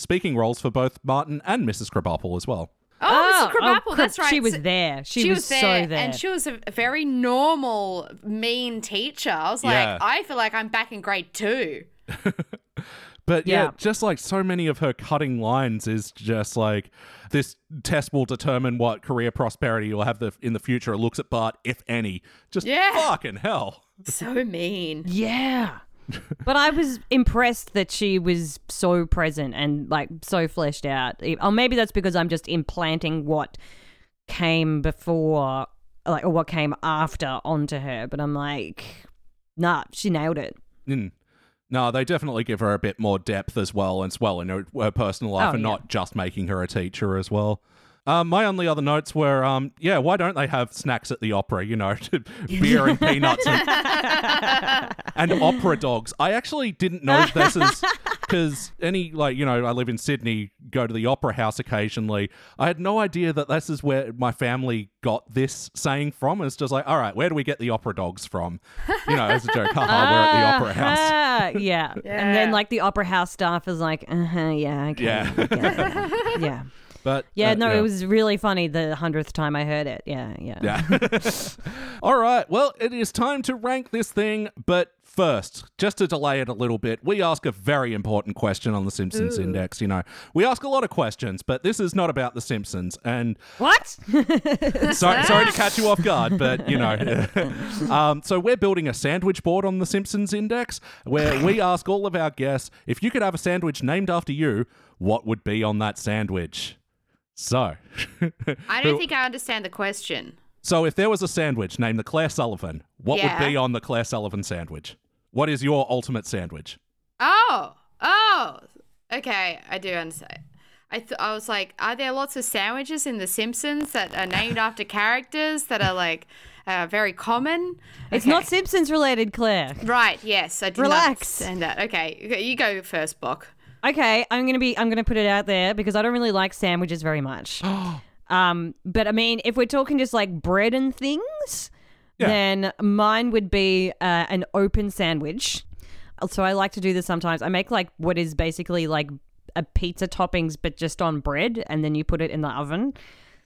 speaking roles for both Martin and Mrs. Krabappel as well. Oh, Mrs. Krabappel, that's right. She was there. She was there. And she was a very normal, mean teacher. I was like, I feel like I'm back in grade 2. But yeah, just like so many of her cutting lines is just like, this test will determine what career prosperity you'll have in the future. It looks at Bart, if any. Just fucking hell. So mean. Yeah. But I was impressed that she was so present and, like, so fleshed out. Or maybe that's because I'm just implanting what came before, like, or what came after onto her. But I'm like, nah, she nailed it. No, they definitely give her a bit more depth as well, and swell in her personal life, not just making her a teacher as well. My only other notes were, why don't they have snacks at the opera, you know, beer and peanuts and opera dogs. I actually didn't know this is because I live in Sydney, go to the opera house occasionally. I had no idea that this is where my family got this saying from. It's just like, all right, where do we get the opera dogs from? You know, as a joke, we're at the opera house. Yeah. And then, like, the opera house staff is like, okay. Yeah. But, it was really funny the 100th time I heard it. Yeah. All right. Well, it is time to rank this thing, but First, just to delay it a little bit, we ask a very important question on the Simpsons Index, you know. We ask a lot of questions, but this is not about the Simpsons. And what? Sorry to catch you off guard, but, you know. So we're building a sandwich board on the Simpsons Index where we ask all of our guests, if you could have a sandwich named after you, what would be on that sandwich? So. I don't think I understand the question. So if there was a sandwich named the Claire Sullivan, what would be on the Claire Sullivan sandwich? What is your ultimate sandwich? Oh, okay. I do understand. I was like, are there lots of sandwiches in The Simpsons that are named after characters that are like very common? Okay. It's not Simpsons related, Claire. Right? Yes, I did not understand that. Okay, you go first, Bok. Okay, I'm gonna put it out there because I don't really like sandwiches very much. But I mean, if we're talking just like bread and things, then mine would be an open sandwich. So I like to do this sometimes. I make like what is basically like a pizza toppings, but just on bread, and then you put it in the oven.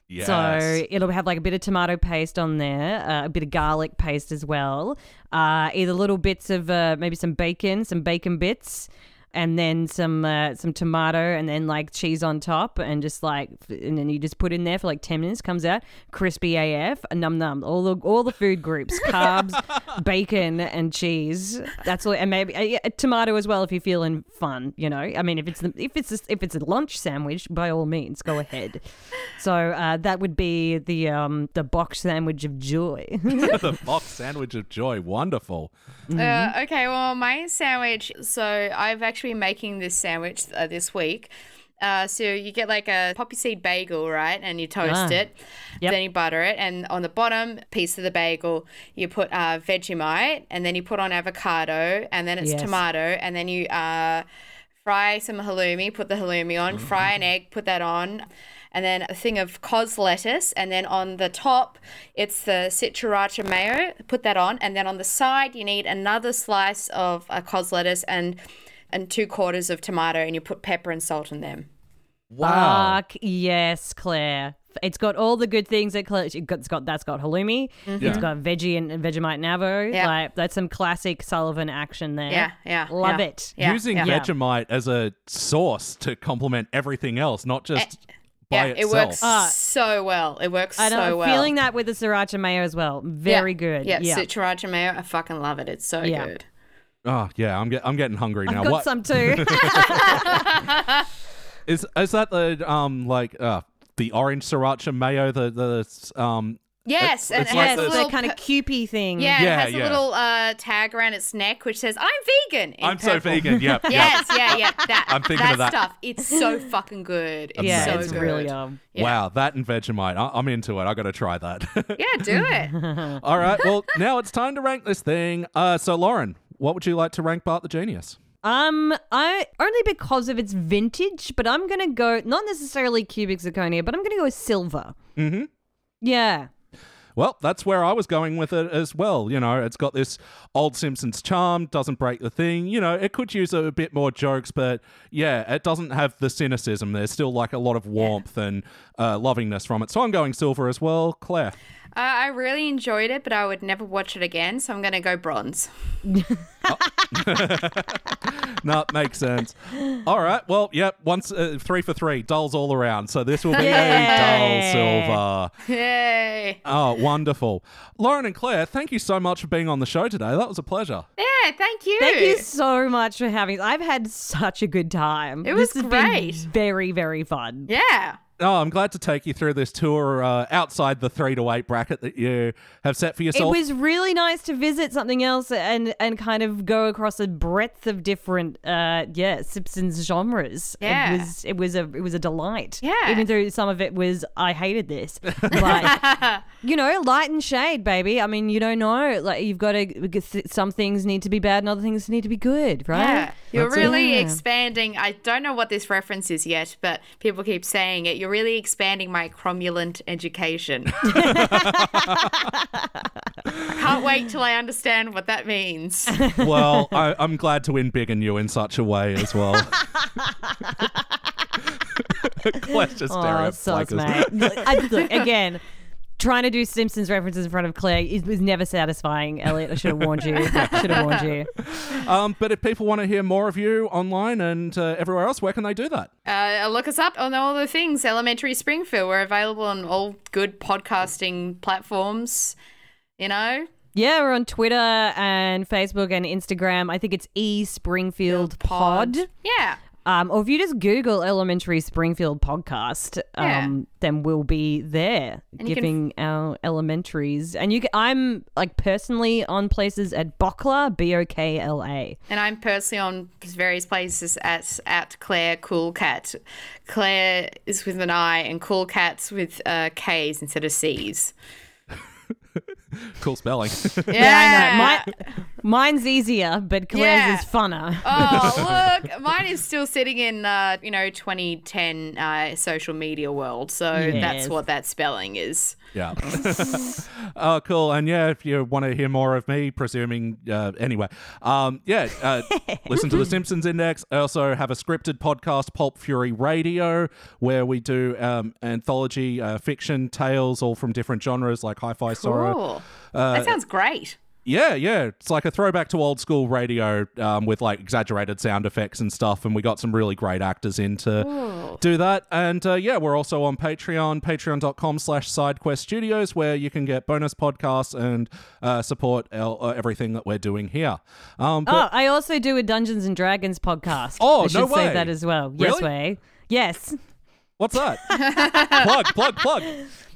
Yes. So it'll have like a bit of tomato paste on there, a bit of garlic paste as well, either little bits of maybe some bacon bits. And then some tomato and then like cheese on top and just like and then you just put it in there for like 10 minutes, comes out crispy AF, num all the food groups, carbs, bacon and cheese. That's all, and maybe a tomato as well if you're feeling fun, you know. I mean, if it's a lunch sandwich, by all means, go ahead. So that would be the box sandwich of joy. The box sandwich of joy, wonderful. Mm-hmm. Okay, well, my sandwich. So I've actually been making this sandwich this week. So you get like a poppy seed bagel, right? And you toast it. Yep. Then you butter it. And on the bottom piece of the bagel, you put Vegemite, and then you put on avocado, and then it's tomato. And then you fry some halloumi, put the halloumi on, fry an egg, put that on. And then a thing of cos lettuce, and then on the top, it's the sriracha mayo, put that on. And then on the side, you need another slice of cos lettuce and 2 quarters of tomato, and you put pepper and salt in them. Wow. Fuck yes, Claire. It's got all the good things that Claire. That's got halloumi. Mm-hmm. Yeah. It's got veggie and Vegemite Navo. Yeah. Like that's some classic Sullivan action there. Yeah. Love it. Yeah. Using Vegemite as a sauce to complement everything else, not just by itself. It works so well. I'm feeling that with the sriracha mayo as well. Very good. Yeah, sriracha mayo. I fucking love it. It's so good. Oh, yeah, I'm getting hungry now. I've got some too. Is that the the orange sriracha mayo, the yes, it's and like it has the kind of Kewpie thing. Yeah, it has a little tag around its neck which says, "I'm vegan." I'm purple. So vegan. Yep. Yes. That I'm thinking of that stuff. It's so fucking good. It's it's good. Really yum. Yeah. Wow, that and Vegemite. I'm into it. I got to try that. Yeah, do it. All right. Well, now it's time to rank this thing. So Lauren, what would you like to rank Bart the Genius? I only because of its vintage, but I'm gonna go not necessarily cubic zirconia, but I'm gonna go with silver. Mm-hmm. Yeah. Well, that's where I was going with it as well. You know, it's got this old Simpsons charm, doesn't break the thing. You know, it could use a bit more jokes, but it doesn't have the cynicism. There's still like a lot of warmth and lovingness from it. So I'm going silver as well. Claire? I really enjoyed it, but I would never watch it again, so I'm going to go bronze. No, makes sense. All right. Well, once 3 for 3, dolls all around. So this will be a doll silver. Yay. Oh, wonderful. Lauren and Claire, thank you so much for being on the show today. That was a pleasure. Yeah, thank you. Thank you so much for having us. I've had such a good time. It was great. This has been very, very fun. Yeah. Oh, I'm glad to take you through this tour outside the 3 to 8 bracket that you have set for yourself. It was really nice to visit something else and kind of go across a breadth of different Simpsons genres. Yeah. It was a delight. Yeah. Even though some of it was I hated this. Like, you know, light and shade, baby. I mean, you don't know. Like you've got to some things need to be bad and other things need to be good, right? Yeah. You're really expanding. I don't know what this reference is yet, but people keep saying it. You're really expanding my cromulent education. I can't wait till I understand what that means. Well, I'm glad to embiggen you in such a way as well. Claire's just staring at us. Again, trying to do Simpsons references in front of Claire was never satisfying, Elliot. I should have warned you. But if people want to hear more of you online and everywhere else, where can they do that? Look us up on all the things. Elementary Springfield. We're available on all good podcasting platforms, you know. Yeah, we're on Twitter and Facebook and Instagram. I think it's eSpringfieldPod. Yeah. Or if you just Google Elementary Springfield podcast, then we'll be there and giving our elementaries. And I'm like personally on places at Bokla, B-O-K-L-A. And I'm personally on various places at Claire Cool Cat. Claire is with an I and Cool Cat's with K's instead of C's. Cool spelling. Yeah, I know. Mine's easier, but Claire's is funner. Oh, look, mine is still sitting in, 2010 social media world. So that's what that spelling is. Yeah. Oh, cool. And yeah, if you want to hear more of me, presuming anyway. Listen to the Simpsons Index. I also have a scripted podcast, Pulp Fury Radio, where we do anthology fiction tales, all from different genres like hi-fi horror. That sounds great. Yeah. It's like a throwback to old school radio with like exaggerated sound effects and stuff. And we got some really great actors in to do that. And we're also on Patreon, patreon.com/Side Quest Studios, where you can get bonus podcasts and support everything that we're doing here. I also do a Dungeons and Dragons podcast. Oh, no way. I should say that as well. Really? Yes way. Yes. What's that? plug.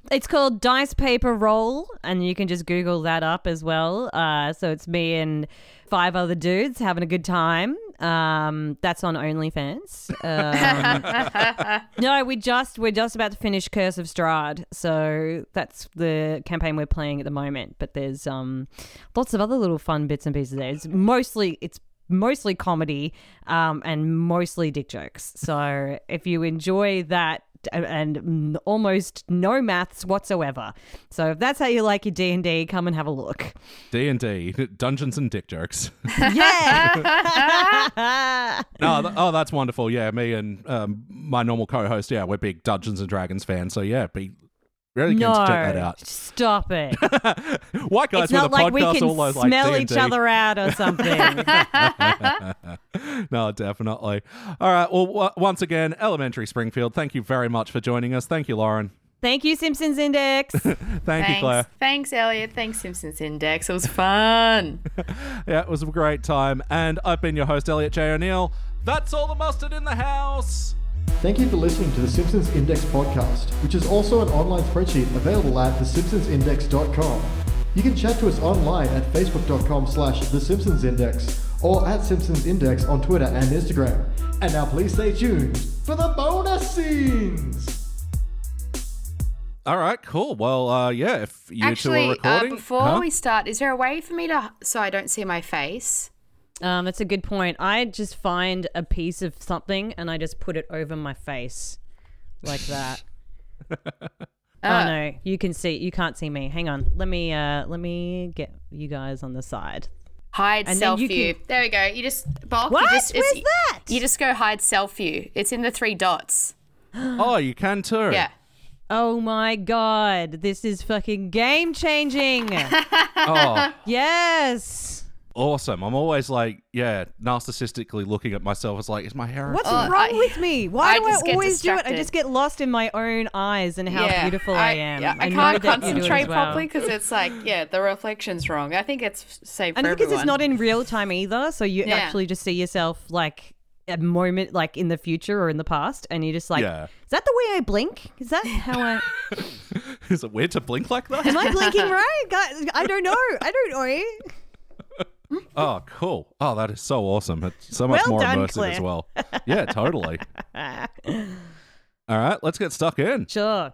It's called Dice, Paper, Roll, and you can just Google that up as well. So it's me and 5 other dudes having a good time. That's on OnlyFans. No, we're just about to finish Curse of Strahd, so that's the campaign we're playing at the moment. But there's lots of other little fun bits and pieces there. It's mostly comedy and mostly dick jokes. So if you enjoy that, and almost no maths whatsoever. So if that's how you like your D&D, come and have a look. D&D, Dungeons and Dick Jokes. Yeah! Oh, that's wonderful. Yeah, me and my normal co-host, we're big Dungeons and Dragons fans. So yeah, be really keen to check that out. Stop it. White guys with a like podcast all those like D&D. It's not like we can smell each other out or something. No, definitely. All right. Well, once again, Elementary Springfield, thank you very much for joining us. Thank you, Lauren. Thank you, Simpsons Index. Thanks, you, Claire. Thanks, Elliot. Thanks, Simpsons Index. It was fun. Yeah, it was a great time. And I've been your host, Elliot J. O'Neill. That's all the mustard in the house. Thank you for listening to the Simpsons Index podcast, which is also an online spreadsheet available at thesimpsonsindex.com. You can chat to us online at facebook.com/thesimpsonsindex. or at Simpsons Index on Twitter and Instagram. And now please stay tuned for the bonus scenes. All right, cool. Well, if you two are recording. Before we start, is there a way for me to, so I don't see my face? That's a good point. I just find a piece of something and I just put it over my face like that. Oh no, you can't see me. Hang on. Let me get you guys on the side. Hide and self view. There we go. You just Bok. What? Where's that? You just go hide self view. It's in the 3 dots. Oh, you can too. Yeah. Oh my god, this is fucking game changing. Oh. Yes. Awesome. I'm always like, narcissistically looking at myself. It's like, is my hair? What's wrong with me? Why do I always do it? I just get lost in my own eyes and how beautiful I am. Yeah, I can't concentrate properly because it's like, the reflection's wrong. I think it's safe for everyone. And because it's not in real time either, so you actually just see yourself like a moment, like in the future or in the past, and you're just like, is that the way I blink? Is that how I? Is it weird to blink like that? Am I blinking right? God, I don't know. Oh, cool. Oh, that is so awesome. It's so much more immersive, Claire. As well. Yeah, totally. All right, let's get stuck in. Sure.